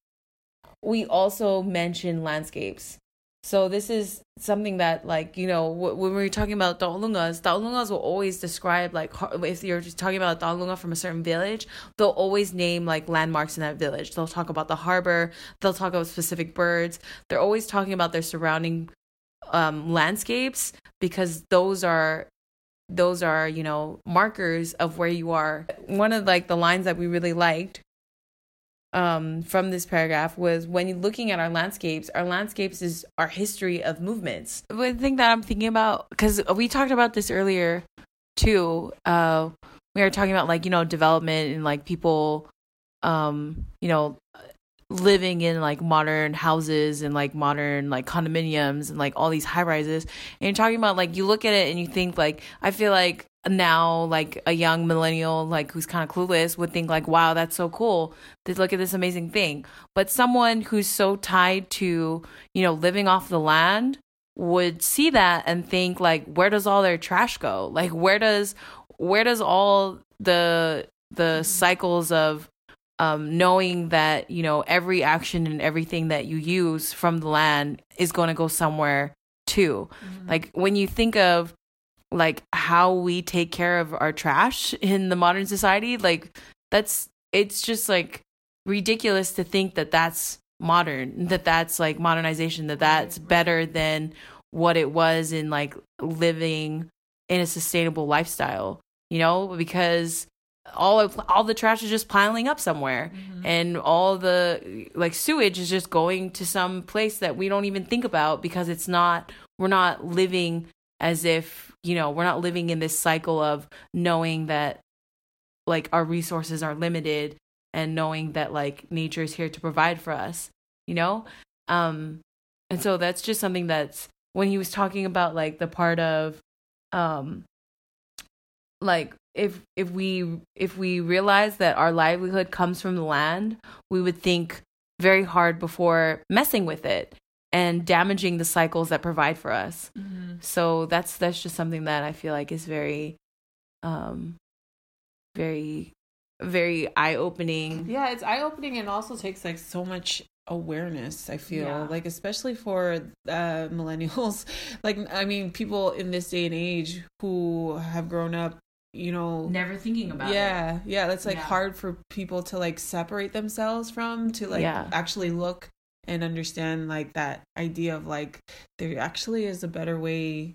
we also mention landscapes. So this is something that, like, you know, when we're talking about Ta'olungas will always describe, like, if you're just talking about a Ta'olunga from a certain village, they'll always name, like, landmarks in that village. They'll talk about the harbor. They'll talk about specific birds. They're always talking about their surrounding landscapes, because those are, you know, markers of where you are. One of, like, the lines that we really liked from this paragraph was, when you're looking at our landscapes is our history of movements. One thing that I'm thinking about, because we talked about this earlier too, we were talking about, like, you know, development and like people you know, living in like modern houses and like modern like condominiums and like all these high rises, and you're talking about like you look at it and you think like, I feel like now like a young millennial like who's kind of clueless would think like, wow, that's so cool, they look at this amazing thing. But someone who's so tied to, you know, living off the land would see that and think like, where does all their trash go? Like where does all the cycles of knowing that, you know, every action and everything that you use from the land is going to go somewhere too. Mm-hmm. Like when you think of like how we take care of our trash in the modern society, like it's just like ridiculous to think that that's modern, that that's like modernization, that that's better than what it was in like living in a sustainable lifestyle, you know, because all the trash is just piling up somewhere. Mm-hmm. And all the like sewage is just going to some place that we don't even think about, because we're not living as if, you know, we're not living in this cycle of knowing that like our resources are limited and knowing that like nature is here to provide for us, you know? And so that's just something that's, when he was talking about like the part of like if we realize that our livelihood comes from the land, we would think very hard before messing with it and damaging the cycles that provide for us. Mm-hmm. So that's just something that I feel like is very, very, very eye-opening. Yeah, it's eye-opening, and also takes like so much awareness, I feel. Yeah. Like, especially for millennials. Like, I mean, people in this day and age who have grown up, you know, never thinking about it. Yeah, that's like hard for people to like separate themselves from, to like actually look and understand like that idea of like, there actually is a better way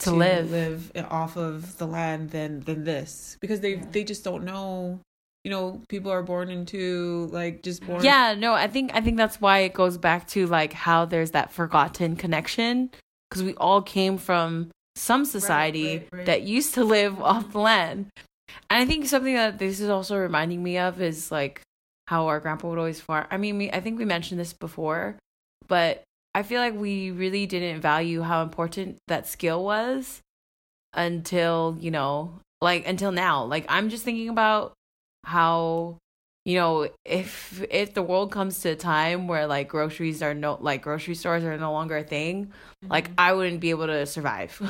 to live off of the land than this, because they just don't know you know, people are born into, like, just born. Yeah, no, I think that's why it goes back to, like, how there's that forgotten connection, because we all came from some society right. that used to live off the land. And I think something that this is also reminding me of is, like, how our grandpa would always farm. I mean, I think we mentioned this before, but I feel like we really didn't value how important that skill was until, you know, like, until now. Like, I'm just thinking about how, you know, if the world comes to a time where, like, grocery stores are no longer a thing, mm-hmm. like, I wouldn't be able to survive.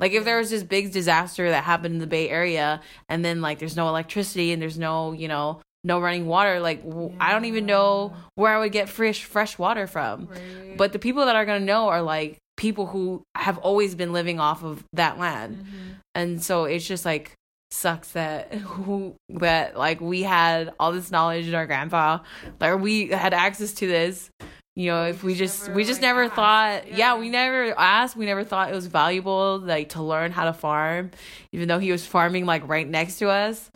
Like, if there was this big disaster that happened in the Bay Area, and then, like, there's no electricity and there's no, you know, no running water, like, yeah. I don't even know where I would get fresh water from. Right. But the people that are going to know are, like, people who have always been living off of that land. Mm-hmm. And so it's just, like, sucks that like we had all this knowledge in our grandpa, like we had access to this, you know, if we just never thought, we never asked, we never thought it was valuable, like, to learn how to farm, even though he was farming, like, right next to us.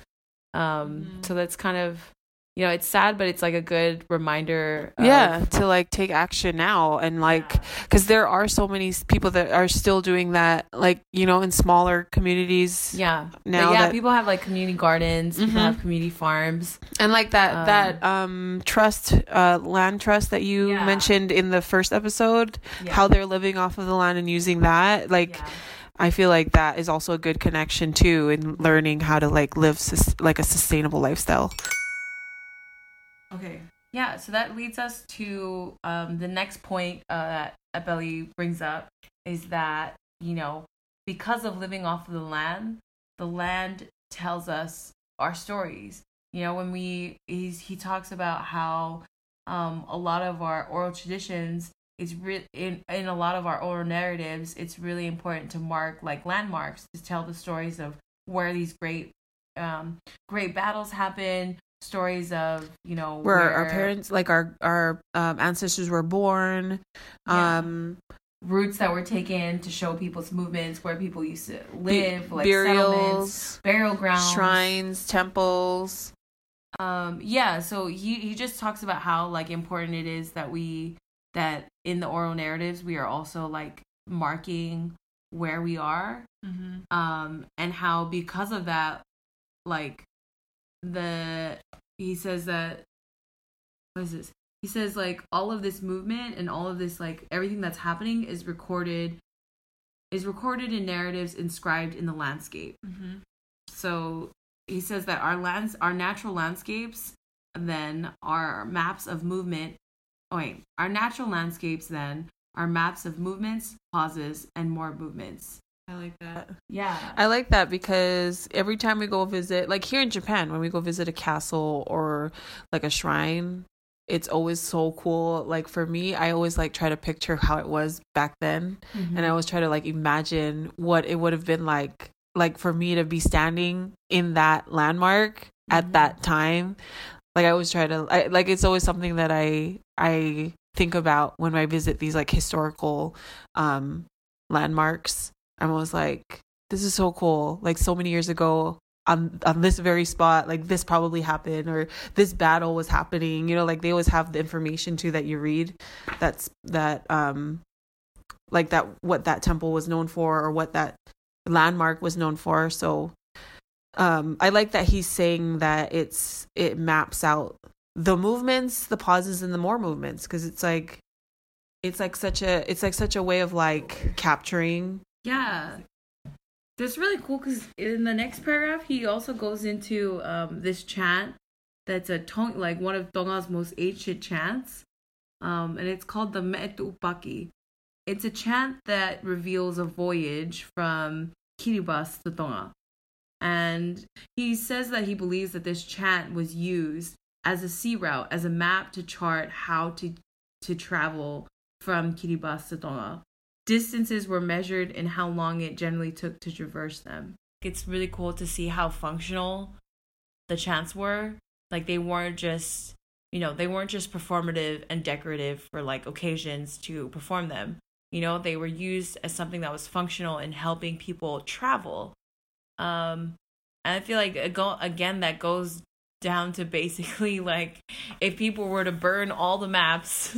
Mm-hmm. So that's kind of, you know, it's sad, but it's, like, a good reminder to, like, take action now. And, like, because there are so many people that are still doing that, like, you know, in smaller communities now. But people have, like, community gardens, mm-hmm. people have community farms, and, like, land trust that you mentioned in the first episode, how they're living off of the land and using that, like, I feel like that is also a good connection too, in learning how to, like, live like a sustainable lifestyle. Okay. Yeah, so that leads us to the next point that Epeli brings up, is that, you know, because of living off of the land tells us our stories. You know, when he talks about how a lot of our oral traditions, it's in a lot of our oral narratives, it's really important to mark, like, landmarks, to tell the stories of where these great battles happen. Stories of, you know, where our parents, like, our ancestors were born, routes that were taken to show people's movements, where people used to live, like burials, burial grounds, shrines, temples. So he just talks about how, like, important it is that that in the oral narratives we are also, like, marking where we are, mm-hmm. And how because of that, like, he says that, what is this? He says, like, all of this movement and all of this, like, everything that's happening is recorded in narratives inscribed in the landscape. Mm-hmm. So he says that our natural landscapes then are maps of movement. Our natural landscapes then are maps of movements, pauses, and more movements. I like that. Yeah. I like that because every time we go visit, like here in Japan, when we go visit a castle or like a shrine, it's always so cool. Like for me, I always like try to picture how it was back then. Mm-hmm. And I always try to like imagine what it would have been like for me to be standing in that landmark mm-hmm. at that time. Like I always try to, like it's always something that I think about when I visit these like historical landmarks. I was like, this is so cool. Like so many years ago on this very spot, like this probably happened or this battle was happening, you know, like they always have the information too that you read that what that temple was known for or what that landmark was known for. So I like that he's saying that it maps out the movements, the pauses and the more movements, because it's like such a way of like capturing. Yeah, that's really cool because in the next paragraph he also goes into this chant that's like one of Tonga's most ancient chants, and it's called the Me'etu'upaki. It's a chant that reveals a voyage from Kiribati to Tonga, and he says that he believes that this chant was used as a sea route, as a map to chart how to travel from Kiribati to Tonga. Distances were measured and how long it generally took to traverse them. It's really cool to see how functional the chants were. Like they weren't just performative and decorative for like occasions to perform them. You know, they were used as something that was functional in helping people travel. And I feel like again that goes down to basically, like, if people were to burn all the maps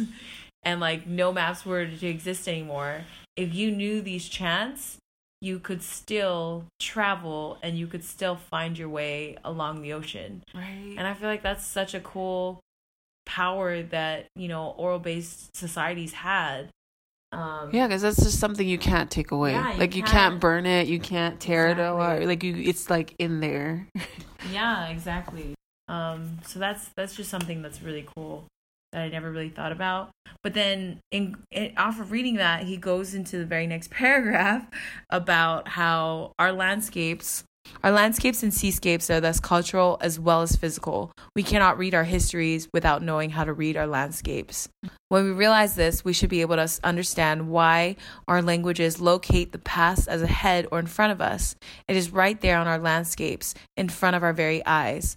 and, like, no maps were to exist anymore, if you knew these chants, you could still travel and you could still find your way along the ocean. Right. And I feel like that's such a cool power that, you know, oral-based societies had. Yeah, because that's just something you can't take away. Yeah, like, you can't burn it. You can't tear it away. Like, it's, like, in there. Yeah, exactly. So that's just something that's really cool that I never really thought about. But then off of reading that, he goes into the very next paragraph about how our landscapes and seascapes are thus cultural as well as physical. We cannot read our histories without knowing how to read our landscapes. When we realize this, we should be able to understand why our languages locate the past as ahead or in front of us. It is right there on our landscapes, in front of our very eyes.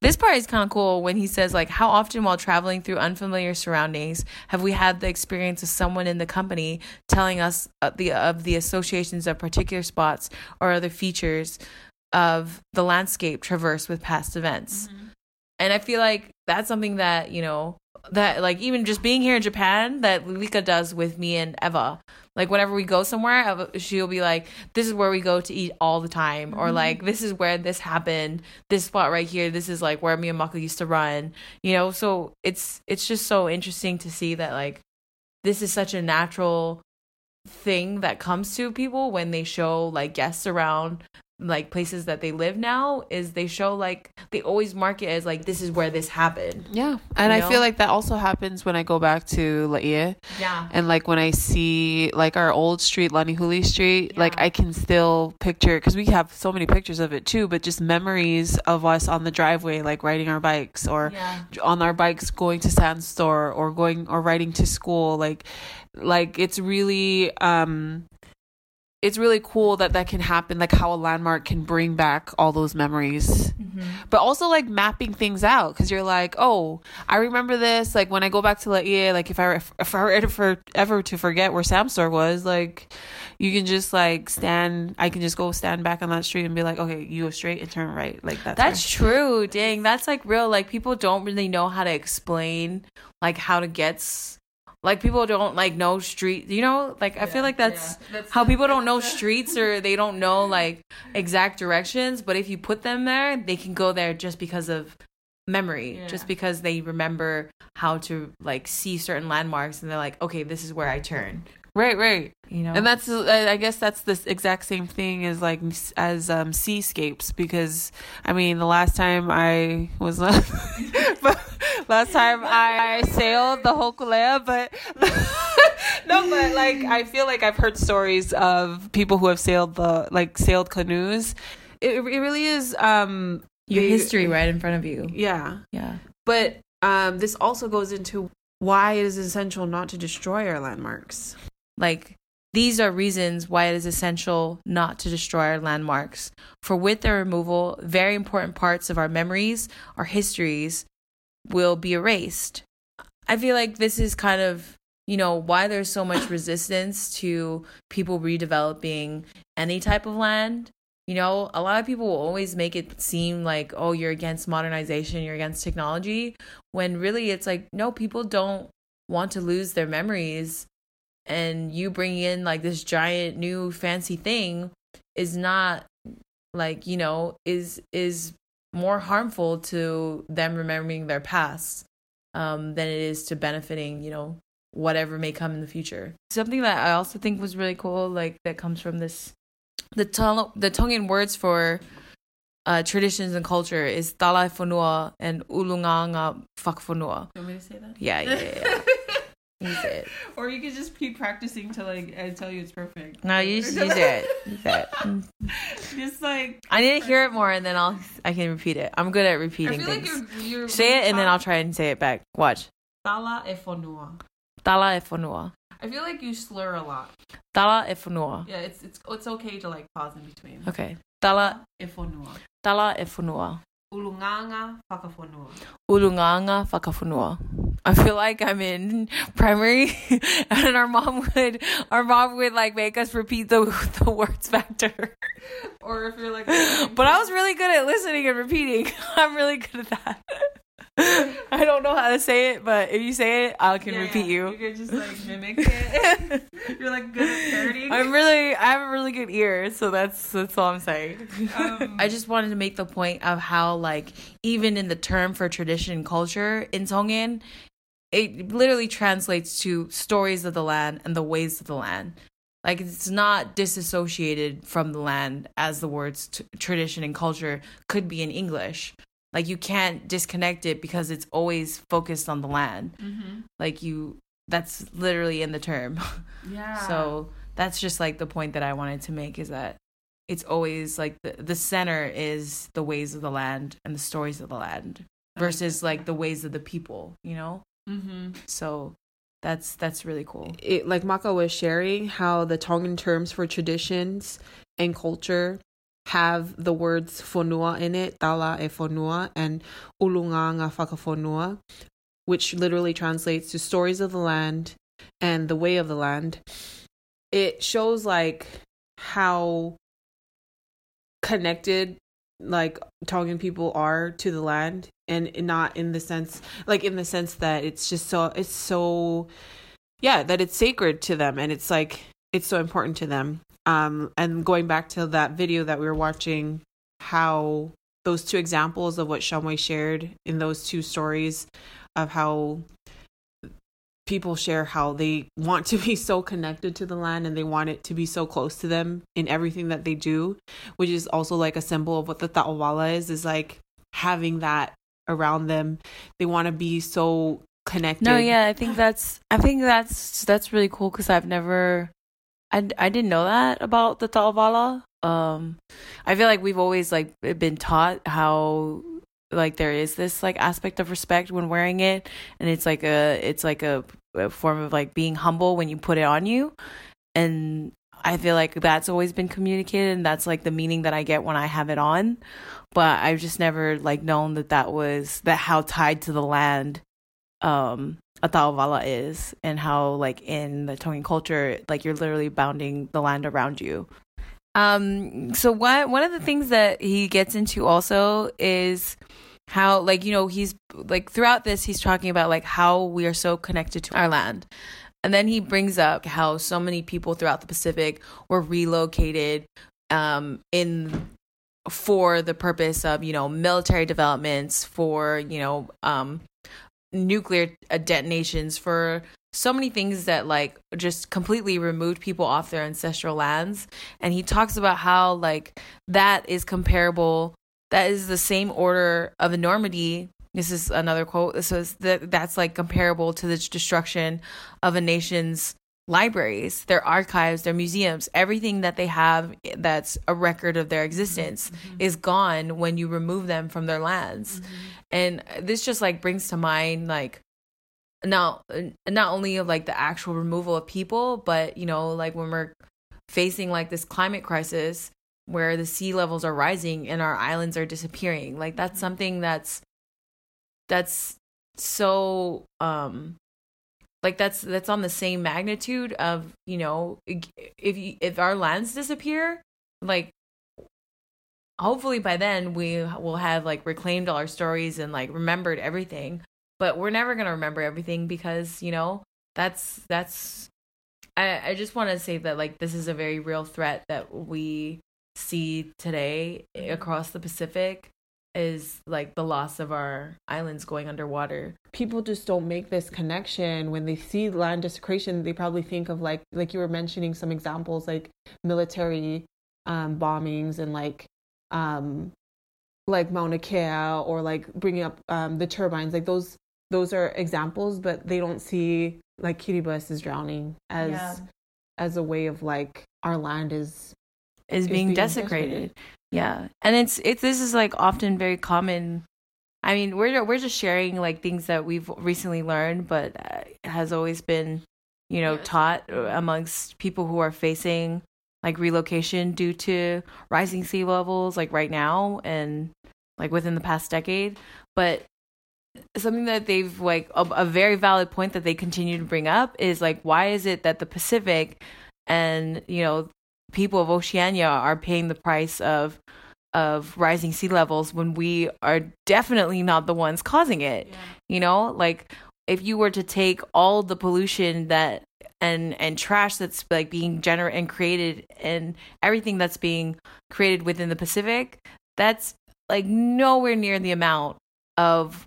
This part is kind of cool when he says, like, how often while traveling through unfamiliar surroundings have we had the experience of someone in the company telling us of the associations of particular spots or other features of the landscape traversed with past events. Mm-hmm. And I feel like that's something that, you know, that, like, even just being here in Japan, that Lilika does with me and Eva. Like, whenever we go somewhere, Eva, she'll be like, this is where we go to eat all the time. Mm-hmm. Or, like, this is where this happened. This spot right here, this is, like, where me and Maka used to run. You know, so it's just so interesting to see that, like, this is such a natural thing that comes to people when they show, like, guests around, like, places that they live now, is they show, like, they always mark it as, like, this is where this happened. Yeah. And I feel like that also happens when I go back to Lā'ie. Yeah. And, like, when I see, like, our old street, Lanihuli Street, yeah, like, I can still picture, because we have so many pictures of it too, but just memories of us on the driveway, like, riding our bikes, or on our bikes going to Sandstore, or going or riding to school. Like it's really it's really cool that can happen, like how a landmark can bring back all those memories. Mm-hmm. But also, like, mapping things out, because you're like, oh, I remember this. Like, when I go back to Lā'ie, like, if I were ever to forget where Samsor was, like, you can just, like, I can just go stand back on that street and be like, okay, you go straight and turn right. Like, that's true. Dang, that's, like, real. Like, people don't really know how to explain, like, how to get... Like, people don't, like, know streets, you know? Like, I feel like that's how people don't know streets, or they don't know, like, exact directions. But if you put them there, they can go there just because of memory, just because they remember how to, like, see certain landmarks. And they're like, okay, this is where I turn. Right. You know? And that's, I guess that's the exact same thing as, like, as seascapes, because, I mean, the last time I was not... Last time I sailed the Hokulea, but no, but, like, I feel like I've heard stories of people who have sailed canoes. It really is your history right in front of you. Yeah, yeah. But this also goes into why it is essential not to destroy our landmarks. Like, these are reasons why it is essential not to destroy our landmarks. For with their removal, very important parts of our memories, our histories, will be erased. I feel like this is kind of, you know, why there's so much resistance to people redeveloping any type of land. You know, a lot of people will always make it seem like, oh, you're against modernization, you're against technology, when really it's like, no, people don't want to lose their memories. And you bring in, like, this giant new fancy thing is not, like, you know, is more harmful to them remembering their past than it is to benefiting, you know, whatever may come in the future. Something that I also think was really cool, like, that comes from this, the Tongan words for traditions and culture is Tala ē Fonua and 'Ulungaanga Fakafonua. You want me to say that? Yeah. Use it. Or you could just keep practicing till, like, I tell you it's perfect. No, you just use it. Just, like, I need to hear it more, and then I can repeat it. I'm good at repeating things. Like, you're say it, and then I'll try and say it back. Watch. Tala ē Fonua. Tala ē Fonua. I feel like you slur a lot. Tala ē Fonua. Yeah, it's okay to, like, pause in between. Okay. Tala ē Fonua. Tala ē Fonua. 'Ulungaanga Fakafonua. 'Ulungaanga Fakafonua. I feel like I'm in primary and our mom would like make us repeat the words back to her. Or if you're like, but I was really good at listening and repeating. I'm really good at that. I don't know how to say it, but if you say it, I can repeat you. You can just like mimic it. You're like good at parroting. I have a really good ear, so that's all I'm saying. I just wanted to make the point of how like even in the term for tradition and culture in Tongan, it literally translates to stories of the land and the ways of the land. Like, it's not disassociated from the land as the words tradition and culture could be in English. Like, you can't disconnect it because it's always focused on the land. Mm-hmm. Like, that's literally in the term. Yeah. So that's just, like, the point that I wanted to make is that it's always, like, the center is the ways of the land and the stories of the land versus, like, the ways of the people, you know? Mm-hmm. So... That's really cool. It, like Maka was sharing, how the Tongan terms for traditions and culture have the words fonua in it, Tala ē Fonua, and 'Ulungaanga Fakafonua, which literally translates to stories of the land and the way of the land. It shows like how connected like Tongan people are to the land, and not in the sense that it's just that it's sacred to them, and it's like it's so important to them, and going back to that video that we were watching, how those two examples of what Shamwe shared in those two stories of how people share how they want to be so connected to the land and they want it to be so close to them in everything that they do, which is also like a symbol of what the ta'awala is like, having that around them. They want to be so connected. No, yeah, I think that's really cool, because I've never, I didn't know that about the ta'awala. I feel like we've always like been taught how like there is this like aspect of respect when wearing it, and it's like a form of like being humble when you put it on you, and I feel like that's always been communicated, and that's like the meaning that I get when I have it on, but I've just never like known that how tied to the land a ta'awala is, and how like in the Tongan culture like you're literally bounding the land around you. So one of the things that he gets into also is how, like, you know, he's like throughout this he's talking about like how we are so connected to our land, and then he brings up how so many people throughout the Pacific were relocated for the purpose of, you know, military developments, for, you know, nuclear detonations, for so many things that like just completely removed people off their ancestral lands. And he talks about how like that is the same order of enormity. This is another quote. So that's like comparable to the destruction of a nation's libraries, their archives, their museums, everything that they have that's a record of their existence is gone when you remove them from their lands. Mm-hmm. And this just like brings to mind like not only of like the actual removal of people, but, you know, like when we're facing like this climate crisis where the sea levels are rising and our islands are disappearing, like that's something that's so like that's on the same magnitude of, you know, if our lands disappear, like hopefully by then we will have like reclaimed all our stories and like remembered everything. But we're never going to remember everything, because, you know, I just want to say that, like, this is a very real threat that we see today across the Pacific, is like the loss of our islands going underwater. People just don't make this connection. When they see land desecration, they probably think of like you were mentioning some examples, like military bombings and like Mauna Kea, or like bringing up the turbines, like those are examples, but they don't see like Kiribati is drowning as a way of like our land is being desecrated. Yeah, and this is like often very common. I mean, we're just sharing like things that we've recently learned, but has always been, you know, taught amongst people who are facing like relocation due to rising sea levels, like right now and like within the past decade. But Something that they've, like, a very valid point that they continue to bring up is, like, why is it that the Pacific and, you know, people of Oceania are paying the price of rising sea levels when we are definitely not the ones causing it? Yeah. You know, like, if you were to take all the pollution that and trash that's, like, being generated and created and everything that's being created within the Pacific, that's, like, nowhere near the amount of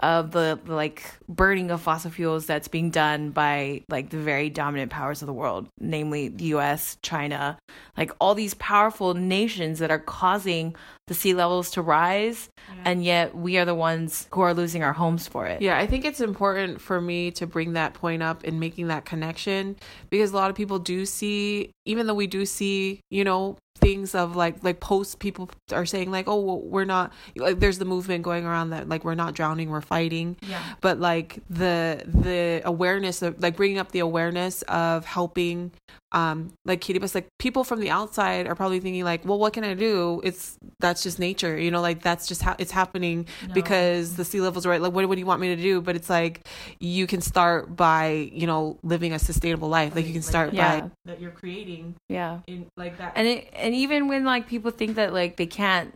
the, like, burning of fossil fuels that's being done by, like, the very dominant powers of the world, namely the U.S., China, like, all these powerful nations that are causing the sea levels to rise, yeah. And yet we are the ones who are losing our homes for it. Yeah, I think it's important for me to bring that point up and making that connection, because a lot of people do see, even though we do see, you know, things of like posts, people are saying like, oh, well, we're not, like, there's the movement going around that, like, we're not drowning, we're fighting. Yeah. But like the awareness of, like, bringing up the awareness of helping, like Kiribati, like, people from the outside are probably thinking like, well, what can I do? That's just nature, you know, like, that's just how it's happening. No. Because the sea levels are right. Like, what do you want me to do? But it's like, you can start by, you know, living a sustainable life. Like, you can start by that you're creating. Yeah. In, like, that. And even when, like, people think that, like, they can't,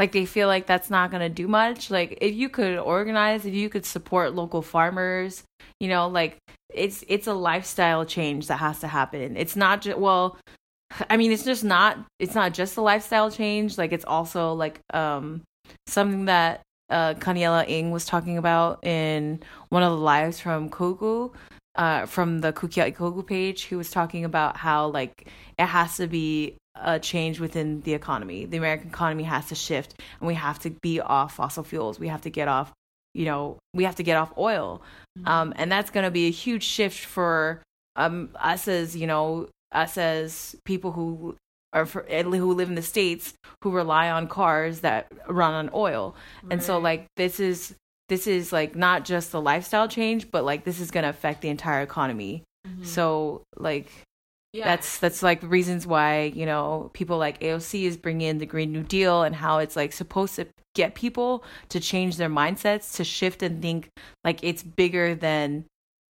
like, they feel like that's not going to do much. Like, if you could organize, if you could support local farmers, you know, like, it's a lifestyle change that has to happen. It's not just, well, I mean, it's not just a lifestyle change. Like, it's also like something that Kaniela Ng was talking about in one of the lives from Kuku, from the Kukiai Koku page. He was talking about how, like, it has to be a change within the economy. The American economy has to shift, and we have to be off fossil fuels. We have to get off, you know, we have to get off oil. Mm-hmm. And that's going to be a huge shift for us as, you know, us as people who are who live in the States, who rely on cars that run on oil. Right. And so, like, this is like not just the lifestyle change, but like this is going to affect the entire economy. Mm-hmm. So, like, yeah. That's like the reasons why, you know, people like AOC is bringing in the Green New Deal and how it's like supposed to get people to change their mindsets, to shift and think like it's bigger than,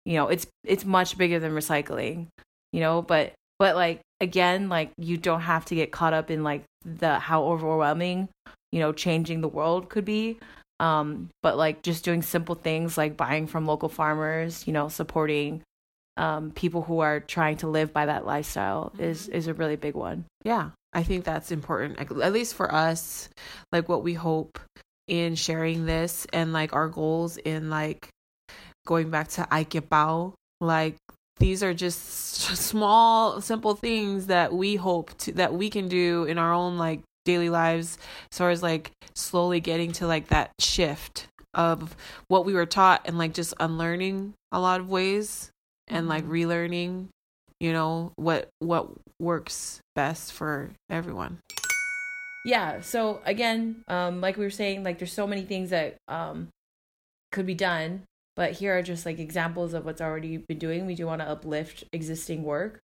you know, it's much bigger than recycling, you know, but like, again, like, you don't have to get caught up in like the how overwhelming, you know, changing the world could be. But like just doing simple things like buying from local farmers, you know, supporting people who are trying to live by that lifestyle is a really big one. Yeah, I think that's important, at least for us, like what we hope in sharing this and like our goals in like going back to 'Ai Ke Pau, like these are just small, simple things that we hope that we can do in our own like daily lives, as far as like slowly getting to like that shift of what we were taught and like just unlearning a lot of ways and like relearning, you know, what works best for everyone. Yeah. So again, like we were saying, like there's so many things that could be done. But here are just like examples of what's already been doing. We do want to uplift existing work.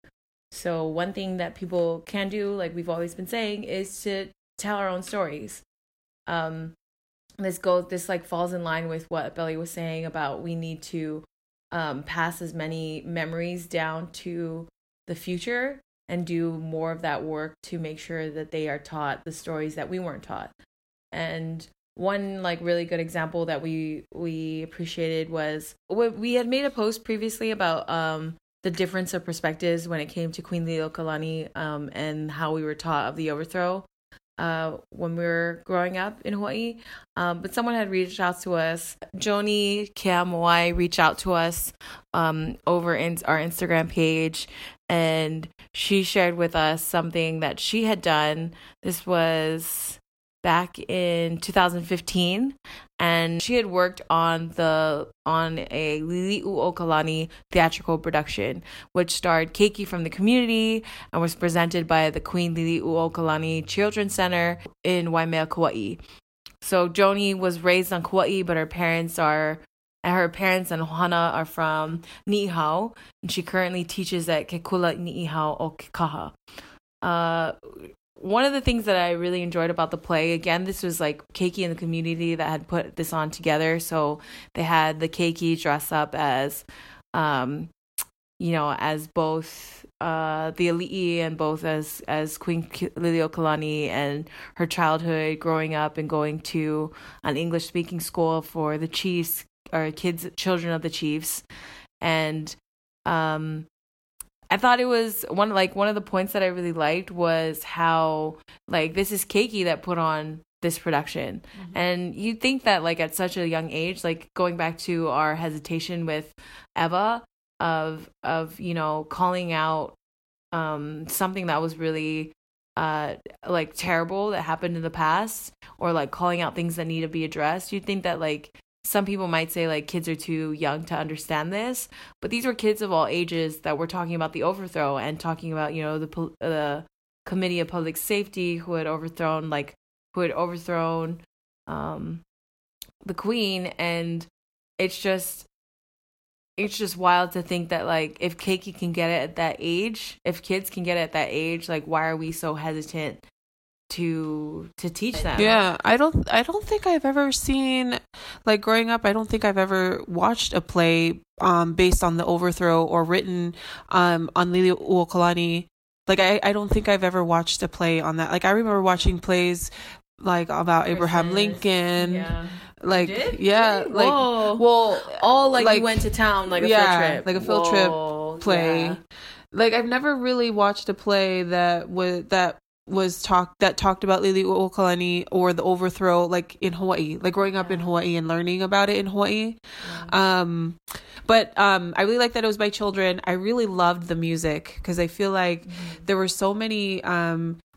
So one thing that people can do, like we've always been saying, is to tell our own stories. This like falls in line with what Belly was saying about we need to pass as many memories down to the future and do more of that work to make sure that they are taught the stories that we weren't taught. And one like really good example that we appreciated was we had made a post previously about the difference of perspectives when it came to Queen Liliʻuokalani and how we were taught of the overthrow when we were growing up in Hawaii. But someone had reached out to us. Joni Keamoai reached out to us over in our Instagram page, and she shared with us something that she had done. This was back in 2015, and she had worked on a Liliʻuokalani theatrical production, which starred Keiki from the community and was presented by the Queen Liliʻuokalani Children's Center in Waimea, Kauai. So Joni was raised on Kauai, but her parents and Ohana are from Ni'ihau, and she currently teaches at Ke Kula Ni'ihau o Kekaha. One of the things that I really enjoyed about the play, again, this was like Keiki and the community that had put this on together. So they had the Keiki dress up as, as both the Ali'i and both as Queen Liliʻuokalani and her childhood growing up and going to an English-speaking school for the chiefs or children of the chiefs. And I thought it was one of the points that I really liked was how this is Keiki that put on this production. Mm-hmm. And you'd think that at such a young age, going back to our hesitation with Eva of calling out something that was really terrible that happened in the past, or calling out things that need to be addressed, you'd think that some people might say kids are too young to understand this, but these were kids of all ages that were talking about the overthrow and talking about the Committee of Public Safety who had overthrown the Queen. And it's just wild to think that if Keiki can get it at that age, if kids can get it at that age, why are we so hesitant to teach them? Yeah, I don't think I've ever seen, growing up, I don't think I've ever watched a play based on the overthrow or written on Liliʻuokalani. I don't think I've ever watched a play on that. I remember watching plays about Abraham Lincoln. Yeah. You went to town a field trip play. Yeah. I've never really watched a play that talked about Liliʻuokalani or the overthrow in Hawaii, growing up in Hawaii and learning about it in Hawaii. Yeah. But I really liked that it was by children. I really loved the music because I feel there were so many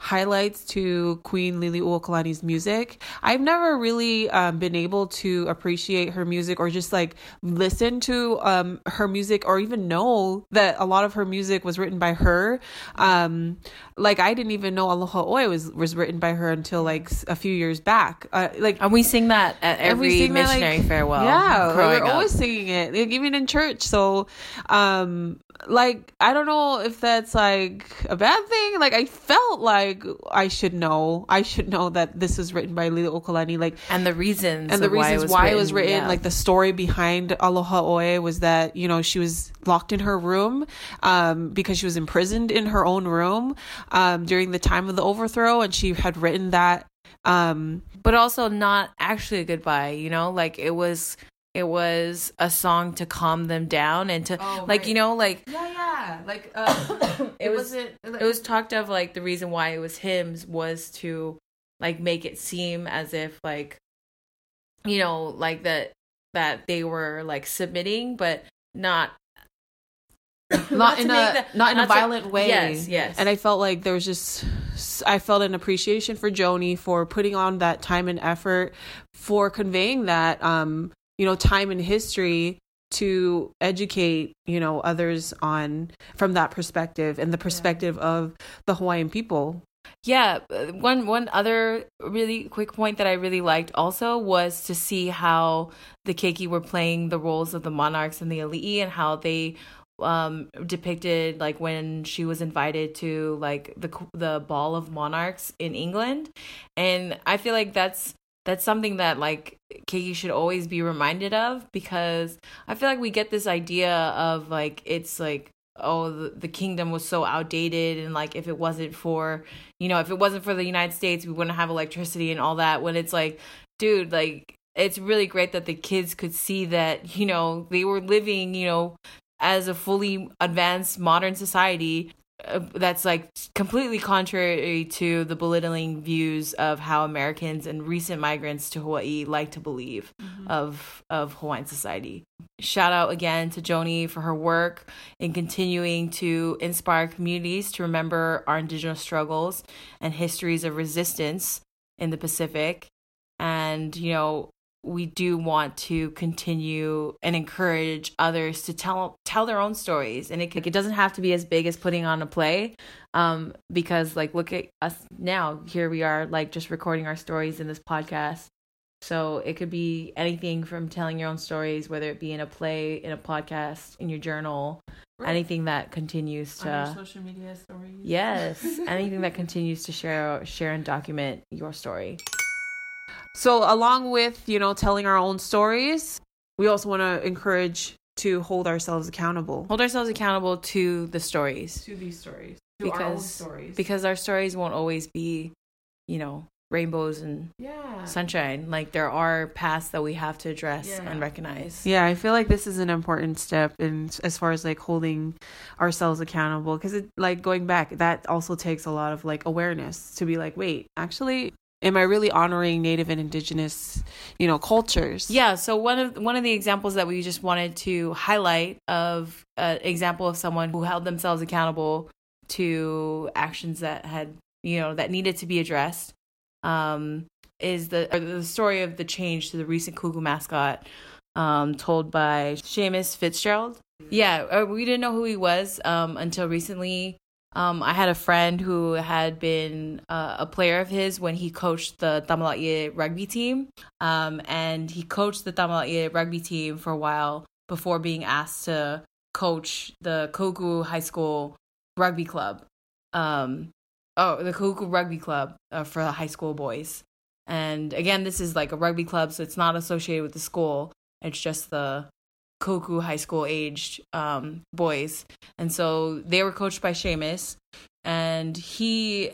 highlights to Queen Liliʻuokalani's music. I've never really been able to appreciate her music or just listen to her music or even know that a lot of her music was written by her. I didn't even know Aloha Oe was written by her until a few years back. And we sing that at every missionary farewell. Yeah, we're always singing it, even in church. So I don't know if that's a bad thing. I felt I should know that this was written by Liliʻuokalani, and the reasons why it was written. Yeah. The story behind Aloha Oe was that she was locked in her room because she was imprisoned in her own room during the time of the overthrow, and she had written that, but also not actually a goodbye. It was a song to calm them down and to it was talked of the reason why it was hymns was to make it seem as if that they were submitting, but not in a violent way. Yes. And I felt there was just, I felt an appreciation for Joni for putting on that time and effort for conveying that time in history to educate, others from that perspective and the perspective of the Hawaiian people. Yeah. One other really quick point that I really liked also was to see how the Keiki were playing the roles of the monarchs and the Ali'i, and how they depicted when she was invited to the Ball of Monarchs in England. And I feel that's something that Keiki should always be reminded of, because I feel we get this idea of the kingdom was so outdated, and if it wasn't for the United States, we wouldn't have electricity and all that, when it's it's really great that the kids could see that they were living as a fully advanced modern society that's completely contrary to the belittling views of how Americans and recent migrants to Hawaii like to believe of Hawaiian society. Shout out again to Joni for her work in continuing to inspire communities to remember our indigenous struggles and histories of resistance in the Pacific. And, we do want to continue and encourage others to tell their own stories, and it doesn't have to be as big as putting on a play, because look at us now, here we are just recording our stories in this podcast. So it could be anything from telling your own stories, whether it be in a play, in a podcast, in your journal, anything that continues to... On your social media stories. Yes, anything that continues to share and document your story. So along with, you know, telling our own stories, we also want to encourage to hold ourselves accountable. Hold ourselves accountable to the stories. To these stories. Our own stories. Because our stories won't always be, you know, rainbows and sunshine. Like, there are pasts that we have to address and recognize. Yeah, I feel like this is an important step in as far as like holding ourselves accountable, because it, like, going back, that also takes a lot of like awareness to be like, wait, actually, am I really honoring Native and Indigenous, you know, cultures? Yeah. So one of the examples that we just wanted to highlight of an example of someone who held themselves accountable to actions that had, you know, that needed to be addressed. Is the story of the change to the recent Kuku mascot, told by Seamus Fitzgerald. Yeah, we didn't know who he was until recently. I had a friend who had been a player of his when he coached the Tala ē Fonua rugby team, and he coached the Tala ē Fonua rugby team for a while before being asked to coach the Kahuku High School Rugby Club. The Kahuku Rugby Club for high school boys. And again, this is like a rugby club, so it's not associated with the school. It's just the Kahuku high school aged boys. And so they were coached by Seamus. And he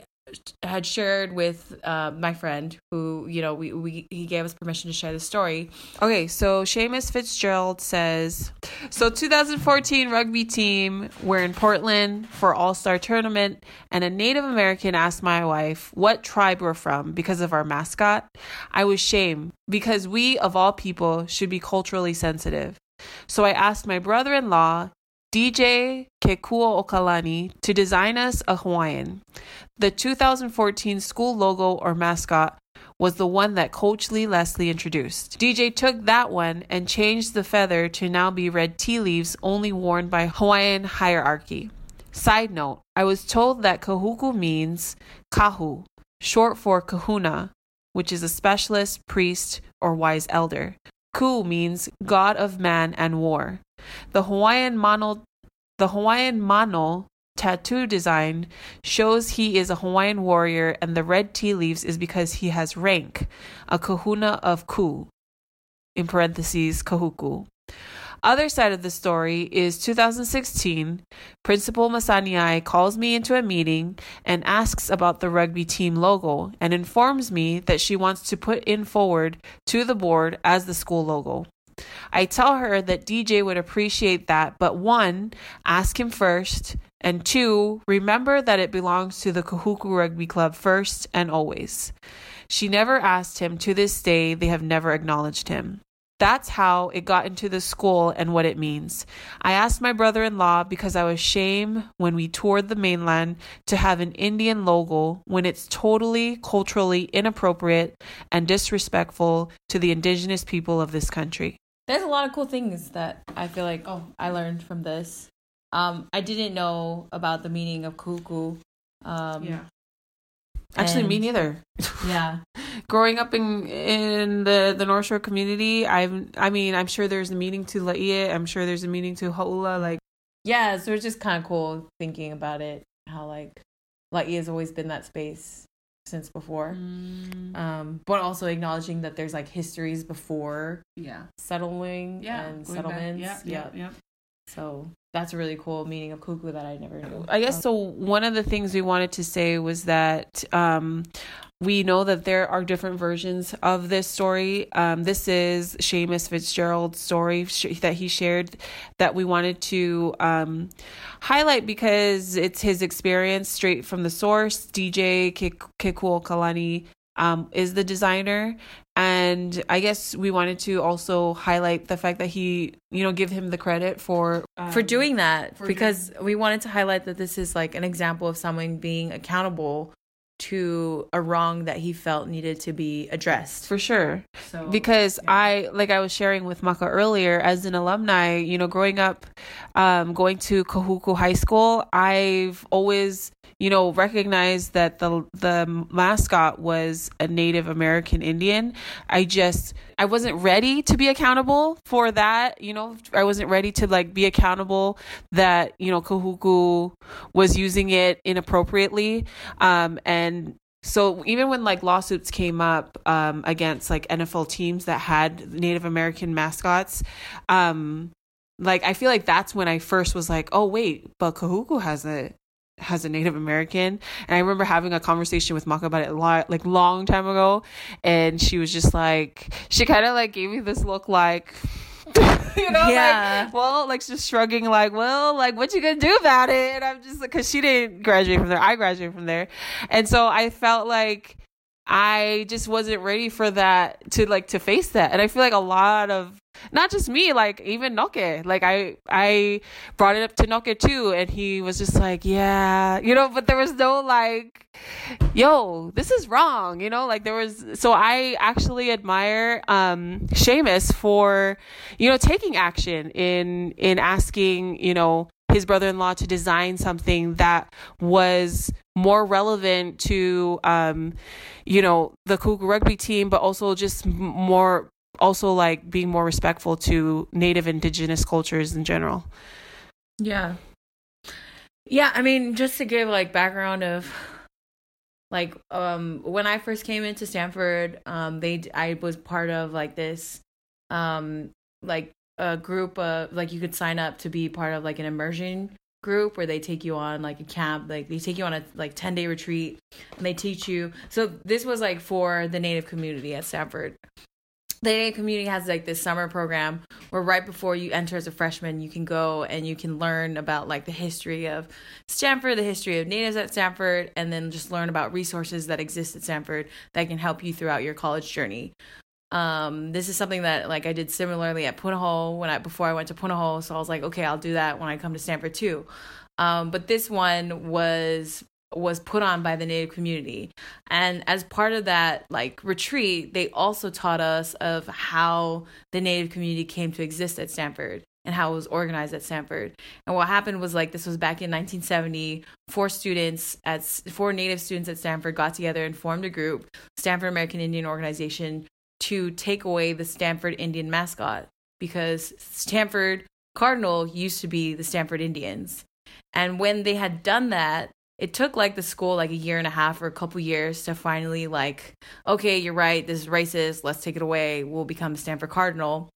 had shared with my friend who, you know, he gave us permission to share the story. Okay, so Seamus Fitzgerald says, so 2014 rugby team were in Portland for All-Star Tournament, and a Native American asked my wife what tribe we're from because of our mascot. I was shamed because we, of all people, should be culturally sensitive. So I asked my brother-in-law, DJ Kekua Okalani, to design us a Hawaiian. The 2014 school logo or mascot was the one that Coach Lee Leslie introduced. DJ took that one and changed the feather to now be red tea leaves only worn by Hawaiian hierarchy. Side note, I was told that kahuku means kahu, short for kahuna, which is a specialist, priest, or wise elder. Ku means god of man and war. The Hawaiian mano tattoo design shows he is a Hawaiian warrior, and the red tea leaves is because he has rank, a kahuna of ku, in parentheses, kahuku. Other side of the story is 2016, Principal Masaniai calls me into a meeting and asks about the rugby team logo and informs me that she wants to put in forward to the board as the school logo. I tell her that DJ would appreciate that, but 1, ask him first, and 2, remember that it belongs to the Kahuku Rugby Club first and always. She never asked him. To this day, they have never acknowledged him. That's how it got into the school and what it means. I asked my brother-in-law because I was ashamed when we toured the mainland to have an Indian logo when it's totally culturally inappropriate and disrespectful to the indigenous people of this country. There's a lot of cool things that I feel like, I learned from this. I didn't know about the meaning of kuku. Actually, me neither. Yeah. Growing up in the North Shore community, I'm sure there's a meaning to Lā'ie. I'm sure there's a meaning to Hau'ula. So it's just kind of cool thinking about it, how like Lā'ie has always been that space since before. But also acknowledging that there's like histories before settling and settlements. So that's a really cool meaning of kuku that I never knew. I guess so. One of the things we wanted to say was that we know that there are different versions of this story. This is Seamus Fitzgerald's story that he shared that we wanted to highlight because it's his experience straight from the source. DJ Kekua Okalani is the designer. And I guess we wanted to also highlight the fact that he, you know, give him the credit for doing that, we wanted to highlight that this is like an example of someone being accountable to a wrong that he felt needed to be addressed. For sure. So, because I was sharing with Maka earlier, as an alumni, you know, growing up, going to Kahuku High School, I've always you know, recognized that the mascot was a Native American Indian. I wasn't ready to be accountable for that. You know, I wasn't ready to like be accountable that, you know, Kahuku was using it inappropriately. And so even when like lawsuits came up against like NFL teams that had Native American mascots, like I feel like that's when I first was like, oh wait, but Kahuku has a Native American. And I remember having a conversation with Maka about it a long time ago, and she was just like, she kind of like gave me this look like you know, yeah, like, well, like just shrugging, like, well, like, what you gonna do about it? And I'm just like, because she didn't graduate from there, I graduated from there. And so I felt like I just wasn't ready for that, to like to face that. And I feel like a lot of, not just me, like even Noke, like I brought it up to Noke too, and he was just like, yeah, you know, but there was no like, yo, this is wrong, you know, like there was. So I actually admire Seamus for, you know, taking action in asking, you know, his brother-in-law to design something that was more relevant to you know, the Kahuku rugby team, but also just more, also like being more respectful to Native Indigenous cultures in general. Yeah I mean, just to give like background of like when I first came into Stanford, I was part of like this like a group of like, you could sign up to be part of like an immersion group where they take you on like a camp, like they take you on a like 10-day retreat and they teach you. So this was like for the Native community at Stanford. The Native community has like this summer program where right before you enter as a freshman, you can go and you can learn about like the history of Stanford, the history of natives at Stanford, and then just learn about resources that exist at Stanford that can help you throughout your college journey. This is something that like I did similarly at Punahou before I went to Punahou. So I was like, okay, I'll do that when I come to Stanford too. But this one was put on by the Native community. And as part of that like retreat, they also taught us of how the Native community came to exist at Stanford and how it was organized at Stanford. And what happened was, like, this was back in 1970, four Native students at Stanford got together and formed a group, Stanford American Indian Organization, to take away the Stanford Indian mascot, because Stanford Cardinal used to be the Stanford Indians. And when they had done that, it took like the school like a year and a half or a couple years to finally like, okay, you're right, this is racist, let's take it away, we'll become Stanford Cardinal.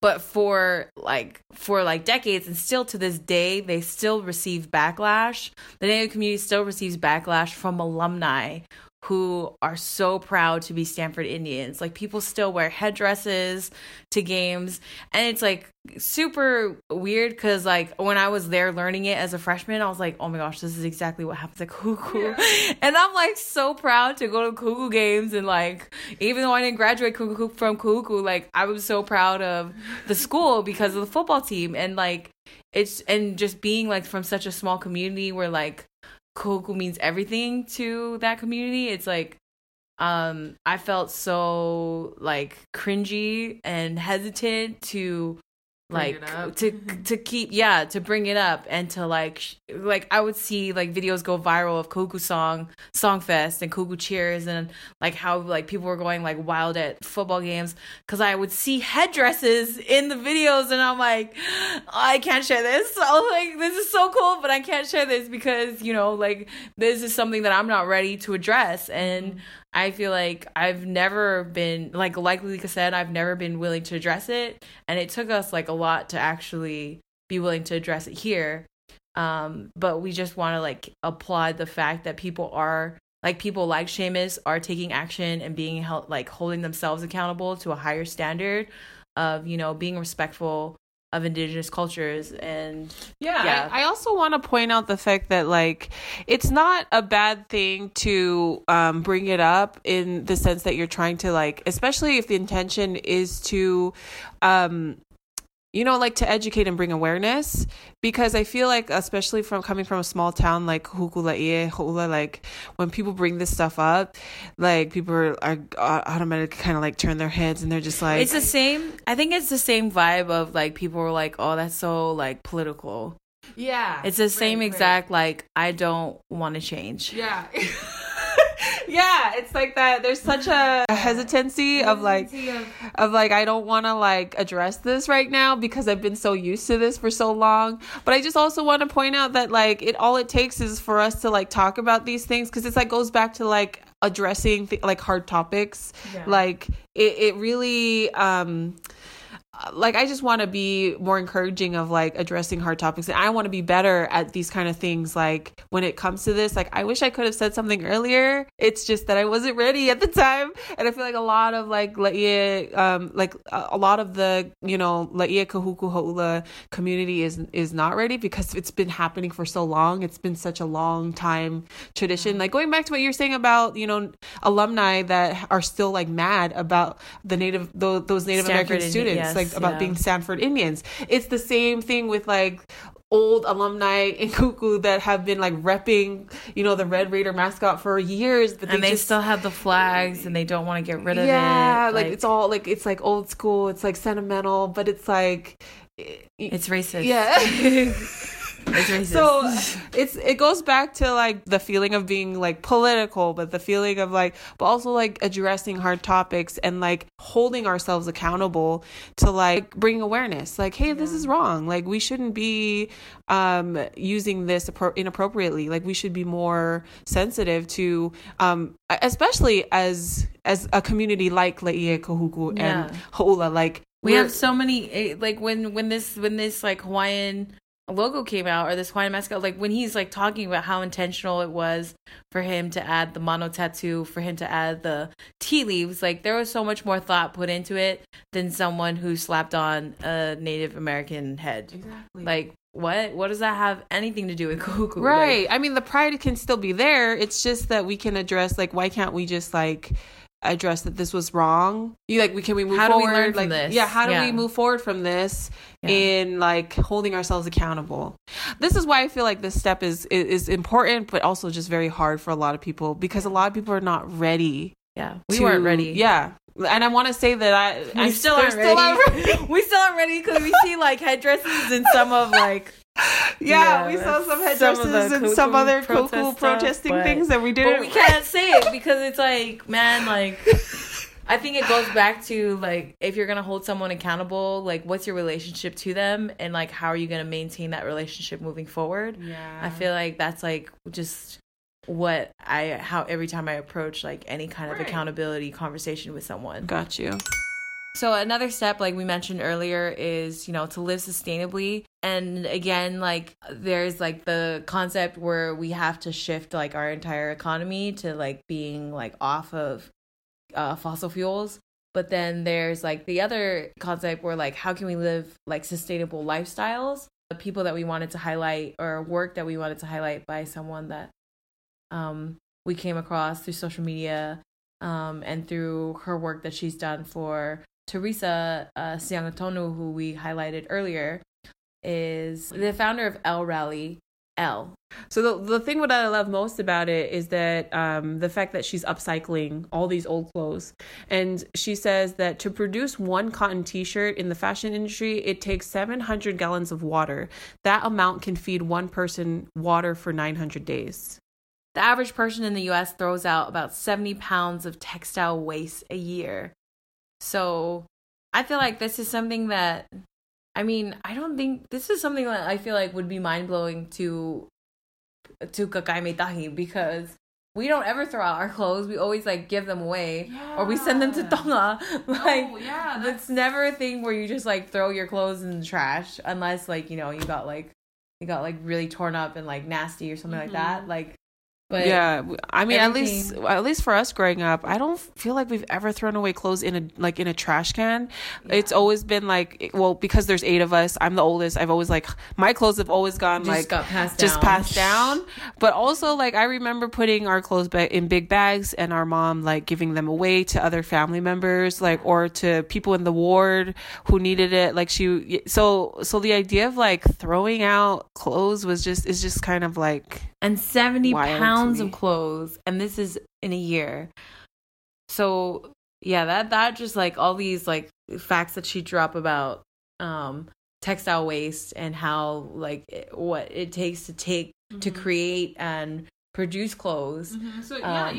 But for decades, and still to this day, they still receive backlash. The Native community still receives backlash from alumni who are so proud to be Stanford Indians. Like, people still wear headdresses to games. And it's like super weird, because like when I was there learning it as a freshman, I was like, oh my gosh, this is exactly what happens at Kuku. Yeah. And I'm like so proud to go to Kuku games, and like, even though I didn't graduate from Kuku, like I was so proud of the school because of the football team. And like, it's, and just being like from such a small community where like Kuku means everything to that community, it's like I felt so like cringy and hesitant to like to bring it up, and to like I would see like videos go viral of Kuku song fest and Kuku cheers, and like how like people were going like wild at football games, because I would see headdresses in the videos, and I'm like, oh, I can't share this. So I was like, this is so cool, but I can't share this because, you know, like this is something that I'm not ready to address. And I feel like I've never been, like Lilika said, I've never been willing to address it. And it took us like a lot to actually be willing to address it here. But we just want to like applaud the fact that people like Seamus are taking action and being held, like holding themselves accountable to a higher standard of, you know, being respectful of Indigenous cultures. And yeah. I also want to point out the fact that like, it's not a bad thing to bring it up, in the sense that you're trying to like, especially if the intention is to you know, like to educate and bring awareness, because I feel like, especially from coming from a small town like Kahuku, Lā'ie, Hau'ula, like when people bring this stuff up, like people are automatically kind of like turn their heads, and they're just like, it's the same. I think it's the same vibe of like people were like, oh, that's so like political. Yeah. It's the same exact, like, I don't want to change. Yeah. Yeah, it's like that. There's such a hesitancy of like I don't want to like address this right now because I've been so used to this for so long. But I just also want to point out that like it takes is for us to like talk about these things, because it's like goes back to like addressing like hard topics. Yeah. Like it really like I just want to be more encouraging of like addressing hard topics, and I want to be better at these kind of things. Like when it comes to this, like I wish I could have said something earlier. It's just that I wasn't ready at the time, and I feel like a lot of like Lā'ie, like a lot of the, you know, Lā'ie Kahuku Hau'ula community is not ready because it's been happening for so long. It's been such a long time tradition. Like going back to what you're saying about, you know, alumni that are still like mad about those Native Stanford American students. Yes. Like about being Stanford Indians. It's the same thing with like old alumni in Kuku that have been like repping, you know, the Red Raider mascot for years, but they still have the flags and they don't want to get rid of it. Yeah, like it's all like, it's like old school, it's like sentimental, but it's like it's racist. Yeah. So it goes back to like the feeling of being like political, but the feeling of like, but also like addressing hard topics and like holding ourselves accountable to like bring awareness. Like, hey, this is wrong. Like we shouldn't be using this inappropriately. Like we should be more sensitive to, especially as a community like Lā'ie Kahuku and Hau'ula. Like we have so many. Like when this like Hawaiian logo came out, or this Hawaiian mascot, like when he's like talking about how intentional it was for him to add the mono tattoo, for him to add the tea leaves, like there was so much more thought put into it than someone who slapped on a Native American head. Exactly. Like what does that have anything to do with Kuku? Right. Like, I mean, the pride can still be there. It's just that we can address, like, why can't we just like address that this was wrong? You like, we can we move how forward? Do we learn from this? Yeah, how do we move forward from this in like holding ourselves accountable? This is why I feel like this step is important, but also just very hard for a lot of people, because a lot of people are not ready. Yeah, we weren't ready. Yeah. And I want to say that I still aren't ready. We still aren't ready because we see like headdresses and some of like we saw some headdresses and some other Kuku protesting things that we didn't. But we can't say it because it's like, man, like I think it goes back to like, if you're gonna hold someone accountable, like what's your relationship to them, and like how are you gonna maintain that relationship moving forward? Yeah, I feel like that's like just how every time I approach like any kind of accountability conversation with someone. Got you. So another step, like we mentioned earlier, is, you know, to live sustainably. And again, like there's like the concept where we have to shift like our entire economy to like being like off of fossil fuels. But then there's like the other concept where like, how can we live like sustainable lifestyles? The people that we wanted to highlight, or work that we wanted to highlight by someone that we came across through social media, and through her work that she's done for Teresa Siangatonu, who we highlighted earlier, is the founder of Elle Rali. Elle. So the thing what I love most about it is that the fact that she's upcycling all these old clothes. And she says that to produce one cotton t-shirt in the fashion industry, it takes 700 gallons of water. That amount can feed one person water for 900 days. The average person in the U.S. throws out about 70 pounds of textile waste a year. So I feel like this is something that, I mean, I don't think this is something that I feel like would be mind-blowing to Kakaime Tahi, because we don't ever throw out our clothes. We always like give them away or we send them to Tonga. Like, that's never a thing where you just like throw your clothes in the trash, unless like, you know, you got like really torn up and like nasty or something like that. Like, but yeah, I mean, at least for us growing up, I don't feel like we've ever thrown away clothes in a trash can. Yeah. It's always been like, well, because there's 8 of us, I'm the oldest. I've always like, my clothes have always gone just like passed down. But also like, I remember putting our clothes in big bags and our mom like giving them away to other family members, like, or to people in the ward who needed it. Like so the idea of like throwing out clothes is just kind of like. And 70 pounds of clothes, and this is in a year. So yeah, that just like all these like facts that she dropped about textile waste and how what it takes to create and produce clothes. So yeah,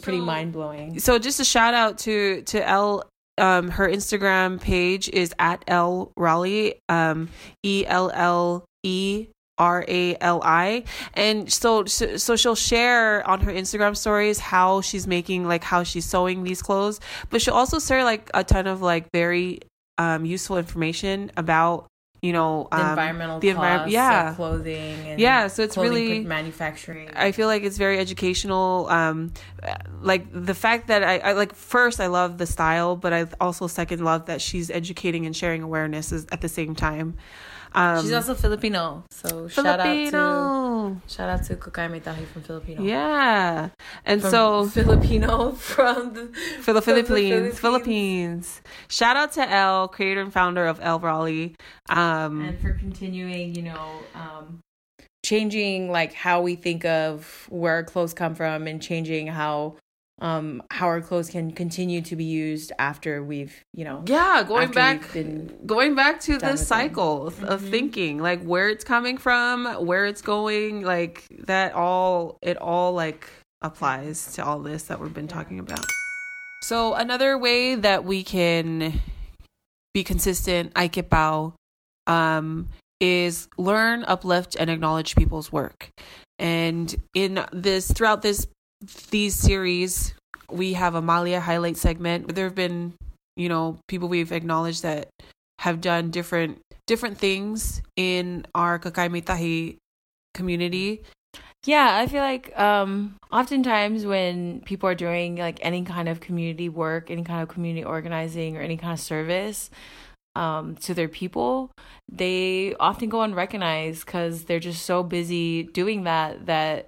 pretty mind blowing. So just a shout out to Elle. Her Instagram page is at Elle Rali, ELLERALI, and so she'll share on her Instagram stories how she's making, how she's sewing these clothes, but she'll also share a ton of very useful information about the environmental costs, of clothing, and so it's really manufacturing. I feel like it's very educational. The fact that I love the style, but I also second love that she's educating and sharing awareness at the same time. She's also Filipino, so shout out to Kukiai Mitahi from Filipino. Yeah, and from Philippines. Shout out to Elle, creator and founder of Elle Rali, and for continuing, changing how we think of where our clothes come from, and changing how our clothes can continue to be used after we've going back to the cycle of thinking, where it's coming from, where it's going, it all applies to all this that we've been talking about. So another way that we can be consistent, 'Ai Ke Pau, is learn, uplift, and acknowledge people's work. And throughout these series, we have a Malia highlight segment. There have been, people we've acknowledged that have done different things in our Kukiai Mitahi community. Yeah, I feel oftentimes when people are doing any kind of community work, any kind of community organizing, or any kind of service to their people, they often go unrecognized because they're just so busy doing that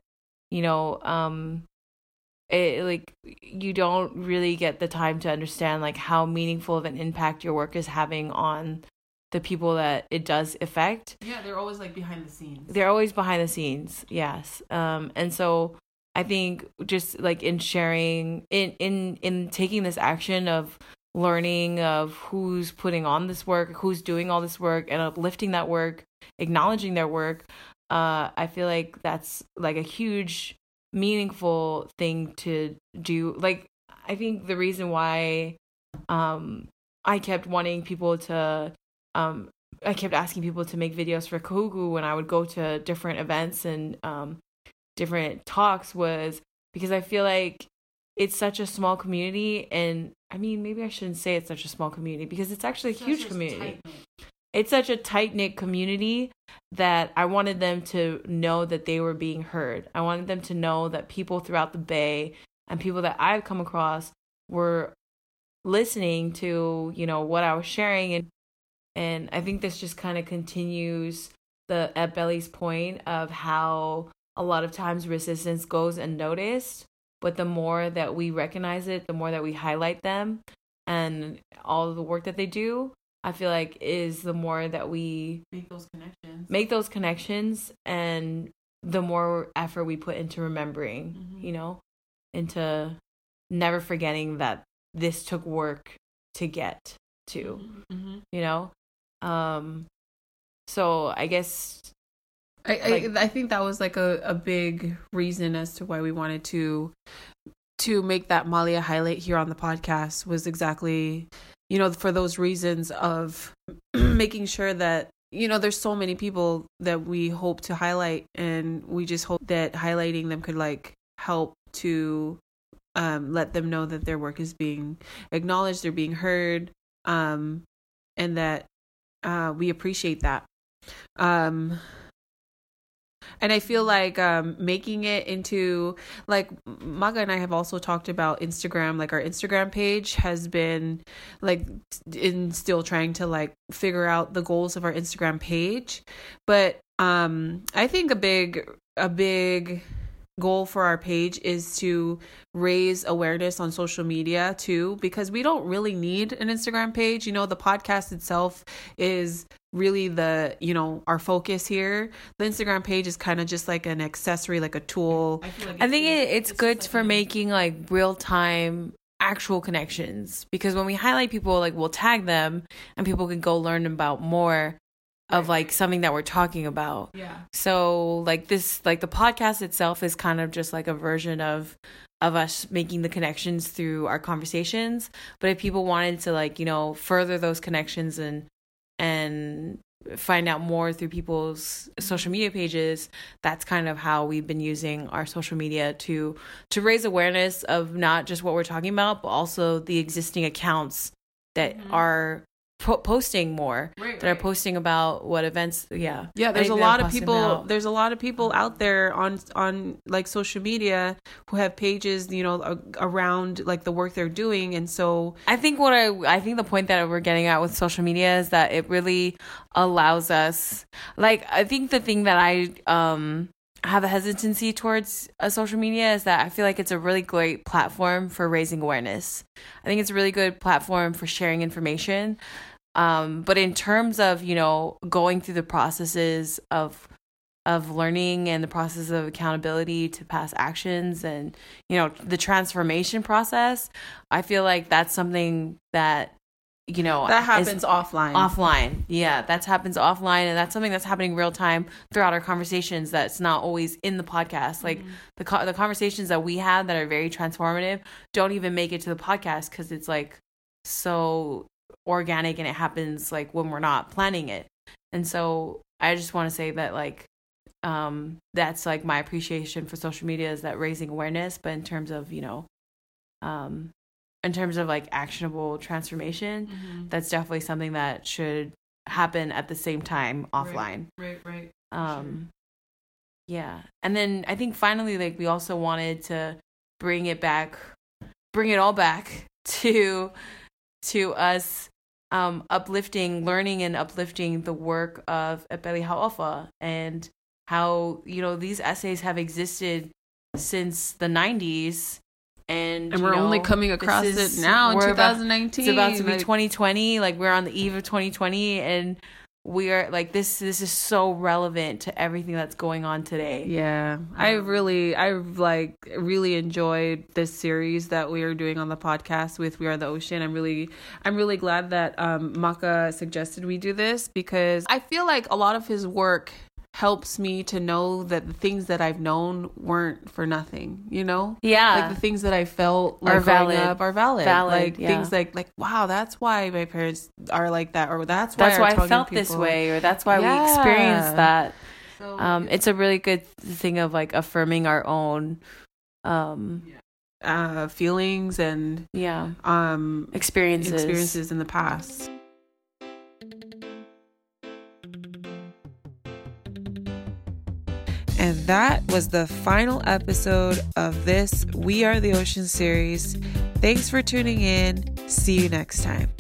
you don't really get the time to understand how meaningful of an impact your work is having on the people that it does affect. Yeah, they're always behind the scenes. They're always behind the scenes. Yes. And so I think just in sharing, in taking this action of learning of who's putting on this work, who's doing all this work, and uplifting that work, acknowledging their work. I feel that's a huge meaningful thing to do. I think the reason why I kept wanting people to I kept asking people to make videos for Kahuku when I would go to different events and different talks was because I feel it's such a small community, and I mean maybe I shouldn't say it's such a small community because it's actually a huge community. It's such a tight-knit community that I wanted them to know that they were being heard. I wanted them to know that people throughout the Bay and people that I've come across were listening to, what I was sharing. And I think this just kind of continues Epeli's point of how a lot of times resistance goes unnoticed, but the more that we recognize it, the more that we highlight them and all of the work that they do, I feel is the more that we make those connections and the more effort we put into remembering, into never forgetting that this took work to get to, So I guess I think that was a big reason as to why we wanted to make that Malia highlight here on the podcast was exactly for those reasons of making sure that, there's so many people that we hope to highlight, and we just hope that highlighting them could help to let them know that their work is being acknowledged, they're being heard, and that we appreciate that. And I feel making it into Maka and I have also talked about Instagram. Our Instagram page has been still trying to figure out the goals of our Instagram page. But I think a big goal for our page is to raise awareness on social media too, because we don't really need an Instagram page. The podcast itself is really the our focus here. The Instagram page is kind of just an accessory, a tool. I think it's good for making real time actual connections, because when we highlight people, we'll tag them and people can go learn about more of like something that we're talking about. Yeah. So like this, like the podcast itself is kind of just like a version of us making the connections through our conversations. But if people wanted to like, you know, further those connections and find out more through people's social media pages, that's kind of how we've been using our social media to raise awareness of not just what we're talking about, but also the existing accounts that mm-hmm. are posting more, that are posting about what events. Yeah, there's a lot of people out there on like social media who have pages, you know, around like the work they're doing. And so I think the point that we're getting at with social media is that it really allows us, like, I think the thing that I have a hesitancy towards social media is that I feel like it's a really great platform for raising awareness. I think it's a really good platform for sharing information. But in terms of, you know, going through the processes of learning and the process of accountability to past actions and, you know, the transformation process, I feel like that's something that, you know, that happens offline. Yeah, that happens offline, and that's something that's happening real time throughout our conversations. That's not always in the podcast. Like mm-hmm. the conversations that we have that are very transformative don't even make it to the podcast because it's like so organic and it happens like when we're not planning it. And so I just want to say that like that's like my appreciation for social media is that raising awareness, but in terms of, you know, in terms of like actionable transformation, mm-hmm. that's definitely something that should happen at the same time offline. Right. Sure. Yeah. And then I think finally, like, we also wanted to bring it all back to us learning and uplifting the work of Epeli Hau'ofa and how, you know, these essays have existed since the 90s. And we're only coming across it now in 2019. It's about to be 2020. Like, we're on the eve of 2020, and we are like, this is so relevant to everything that's going on today. Yeah, I really enjoyed this series that we are doing on the podcast with We Are the Ocean. I'm really glad that Maka suggested we do this, because I feel like a lot of his work helps me to know that the things that I've known weren't for nothing, you know? Yeah. Like the things that I felt like are valid. Like things like, wow, that's why my parents are like that, or that's why I felt this way, or that's why we experienced that. So, it's a really good thing of like affirming our own feelings and experiences in the past. And that was the final episode of this We Are the Ocean series. Thanks for tuning in. See you next time.